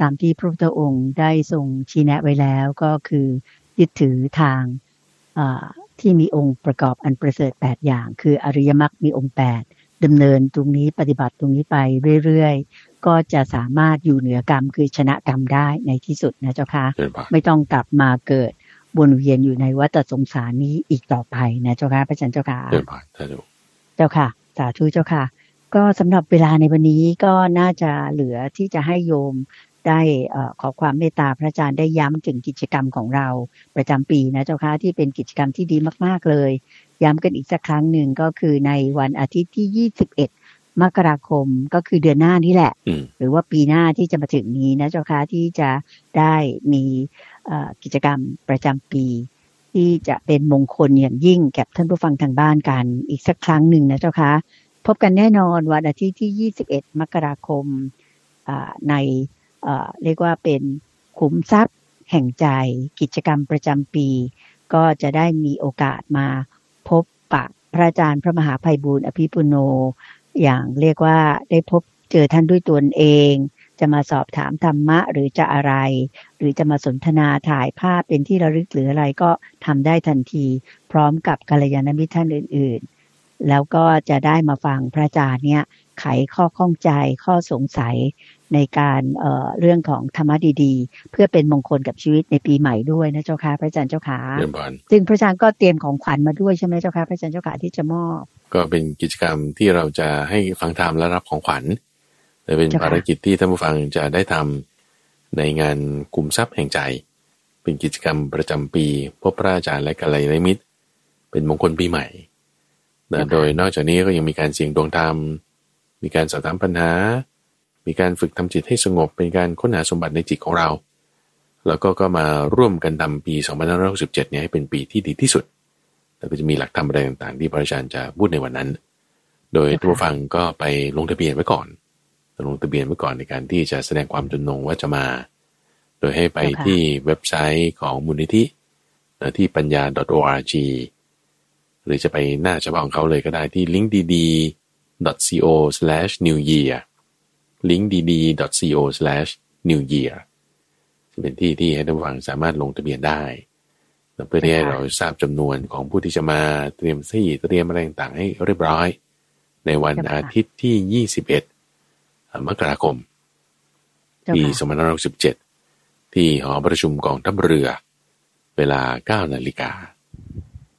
ตามที่พระพุทธองค์ได้ทรงชี้แนะไว้แล้วก็คือยึดถือทางอ่าที่มีองค์ประกอบอันประเสริฐแปดอย่างคืออริยมรรคมีองค์แปดดำเนินตรงนี้ปฏิบัติตรงนี้ไปเรื่อยๆก็จะสามารถอยู่เหนือกรรมคือชนะกรรมได้ในที่สุดนะเจ้าค่ะไม่ต้องกลับมาเกิดวนเวียนอยู่ในวัฏสงสารนี้อีกต่อไปนะเจ้าค่ะพระอาจารย์เจ้าค่ะเจ้าค่ะเจ้าค่ะสาธุเจ้าค่ะก็สำหรับเวลาในวันนี้ก็น่าจะเหลือที่จะให้โยมได้ขอความเมตตาพระอาจารย์ได้ย้ำถึงกิจกรรมของเราประจำปีนะเจ้าค่ะที่เป็นกิจกรรมที่ดีมากๆเลยย้ำกันอีกสักครั้งหนึ่งก็คือในวันอาทิตย์ที่ยี่สิบเอ็ดมกราคมก็คือเดือนหน้านี่แหละหรือว่าปีหน้าที่จะมาถึงนี้นะเจ้าค่ะที่จะได้มีกิจกรรมประจำปีที่จะเป็นมงคลอย่างยิ่งแก่ท่านผู้ฟังทางบ้านกันอีกสักครั้งหนึ่งนะเจ้าค่ะพบกันแน่นอนวันอาทิตย์ที่ยี่สิบเอ็ดมกราคมในเรียกว่าเป็นขุมทรัพย์แห่งใจกิจกรรมประจำปีก็จะได้มีโอกาสมาพบปะพระอาจารย์พระมหาไพบูลย์อภิปุโนอย่างเรียกว่าได้พบเจอท่านด้วยตนเองจะมาสอบถามธรรมะหรือจะอะไรหรือจะมาสนทนาถ่ายภาพเป็นที่ระลึกหรืออะไรก็ทำได้ทันทีพร้อมกับกัลยาณมิตรท่านอื่นๆแล้วก็จะได้มาฟังพระอาจารย์เนี่ยไขข้อข้องใจข้อสงสัยในการเอ่อเรื่องของธรรมะดีๆเพื่อเป็นมงคลกับชีวิตในปีใหม่ด้วยนะเจ้าค่ะพระอาจารย์เจ้าค่ะซึ่งพระอาจารย์ก็เตรียมของขวัญมาด้วยใช่ไหมเจ้าค่ะพระอาจารย์เจ้าค่ะที่จะมอบก็เป็นกิจกรรมที่เราจะให้ฟังธรรมและรับของขวัญแต่เป็นภารกิจที่ท่านผู้ฟังจะได้ทำในงานกลุ่มทรัพย์แห่งใจเป็นกิจกรรมประจำปีพบพระอาจารย์และกัลยาณมิตรเป็นมงคลปีใหม่โดยนอกจากนี้ก็ยังมีการเสี่ยงดวงธรรมมีการสอบถามปัญหามีการฝึกทำจิตให้สงบเป็นการค้นหาสมบัติในจิตของเราแล้วก็ก็มาร่วมกันทำปีสองพันห้าร้อยหกสิบเจ็ดเนี่ยให้เป็นปีที่ดีที่สุดแล้วก็จะมีหลักธรรมอะไรต่างๆที่พระอาจารย์จะพูดในวันนั้นโดยผู้ฟังก็ไปลงทะเบียนไว้ก่อนลงทะเบียนไว้ก่อนในการที่จะแสดงความจำนงว่าจะมาโดยให้ไปที่เว็บไซต์ของมูลนิธิที่ปัญญา .org หรือจะไปหน้าฉบับของเขาเลยก็ได้ที่ ลิงก์ดีดี ดอท ซี โอ สแลช นิวเยียร์ ลิงก์ดีดี ดอท ซี โอ สแลช นิวเยียร์ จะเป็นที่ที่ให้ท่านผู้ฟังสามารถลงทะเบียนได้เพื่อที่ให้เราทราบจำนวนของผู้ที่จะมาเตรียมที่เตรียมอะไรต่างๆให้เรียบร้อยในวันอาทิตย์ที่ยี่สิบเอ็ดมกราคมปีสองพันห้าร้อยหกสิบเจ็ดที่หอประชุมกองทัพเรือเวลา เก้านาฬิกา น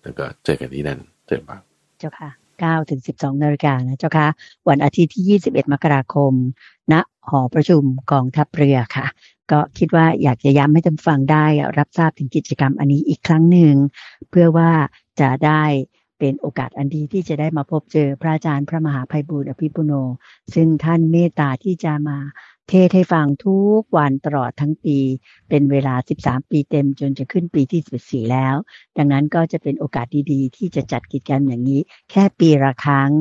แล้วก็เจอกันที่นั่นเจอกันเจ้าค่ะเก้าถึงสิบสองนาฬิกานะเจ้าค่ะวันอาทิตย์ที่ยี่สิบเอ็ดมกราคมณหอประชุมกองทัพเรือค่ะก็คิดว่าอยากจะย้ำให้ท่านฟังได้รับทราบถึงกิจกรรมอันนี้อีกครั้งหนึ่งเพื่อว่าจะได้เป็นโอกาสอันดีที่จะได้มาพบเจอพระอาจารย์พระมหาไพบูลย์อภิปุโนซึ่งท่านเมตตาที่จะมา เทศให้ฟังทุกวันตลอดทั้งปีเป็นเวลาสิบสามปีเต็มจนจะขึ้นปีที่สิบสี่แล้วดังนั้นก็จะเป็นโอกาสดีๆที่จะจัดกิจกรรมอย่างนี้แค่ปีละครั้ง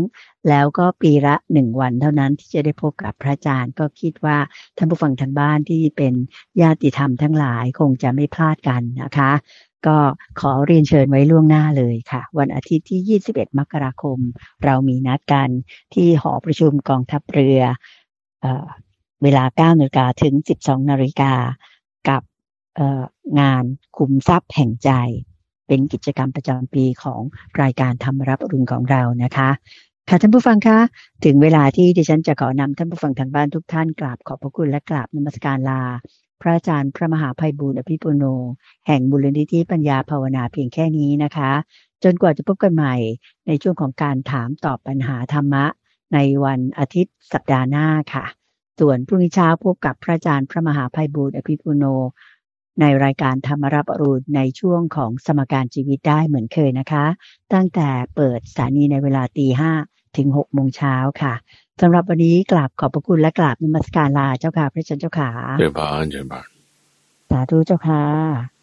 แล้วก็ปีละหนึ่งวันเท่านั้นที่จะได้พบกับพระอาจารย์ก็คิดว่าท่านผู้ฟังทางบ้านที่เป็นญาติธรรมทั้งหลายคงจะไม่พลาดกันนะคะก็ขอเรียนเชิญไว้ล่วงหน้าเลยค่ะวันอาทิตย์ที่ยี่สิบเอ็ดมกราคมเรามีนัดกันที่หอประชุมกองทัพเรือเอ่อเวลา เก้านาฬิกา ถึง สิบสองนาฬิกา กับงานคุมทรัพย์แห่งใจเป็นกิจกรรมประจำปีของรายการธรรมรับอรุณของเรานะคะค่ะท่านผู้ฟังคะถึงเวลาที่ดิฉันจะขอนำท่านผู้ฟังทางบ้านทุกท่านกราบขอบพระคุณและกราบนมัสการลาพระอาจารย์พระมหาไพบูลย์อภิปุโนแห่งมูลนิธิปัญญาภาวนาเพียงแค่นี้นะคะจนกว่าจะพบกันใหม่ในช่วงของการถามตอบปัญหาธรรมะในวันอาทิตย์สัปดาห์หน้าค่ะส่วนพรุ่งนี้เช้าพบกับพระอาจารย์พระมหาไพบูลย์อภิปุโนในรายการธรรมรับอรุณในช่วงของสมการชีวิตได้เหมือนเคยนะคะตั้งแต่เปิดสถานีในเวลา ตีห้า ถึง หกโมงเช้าค่ะสำหรับวันนี้กราบขอบพระคุณและกราบนมัสการลาเจ้าค่ะพระอาจารย์เจ้าค่ะเจ้าบ้านเจ้าบ้านสาธุเจ้าค่ะ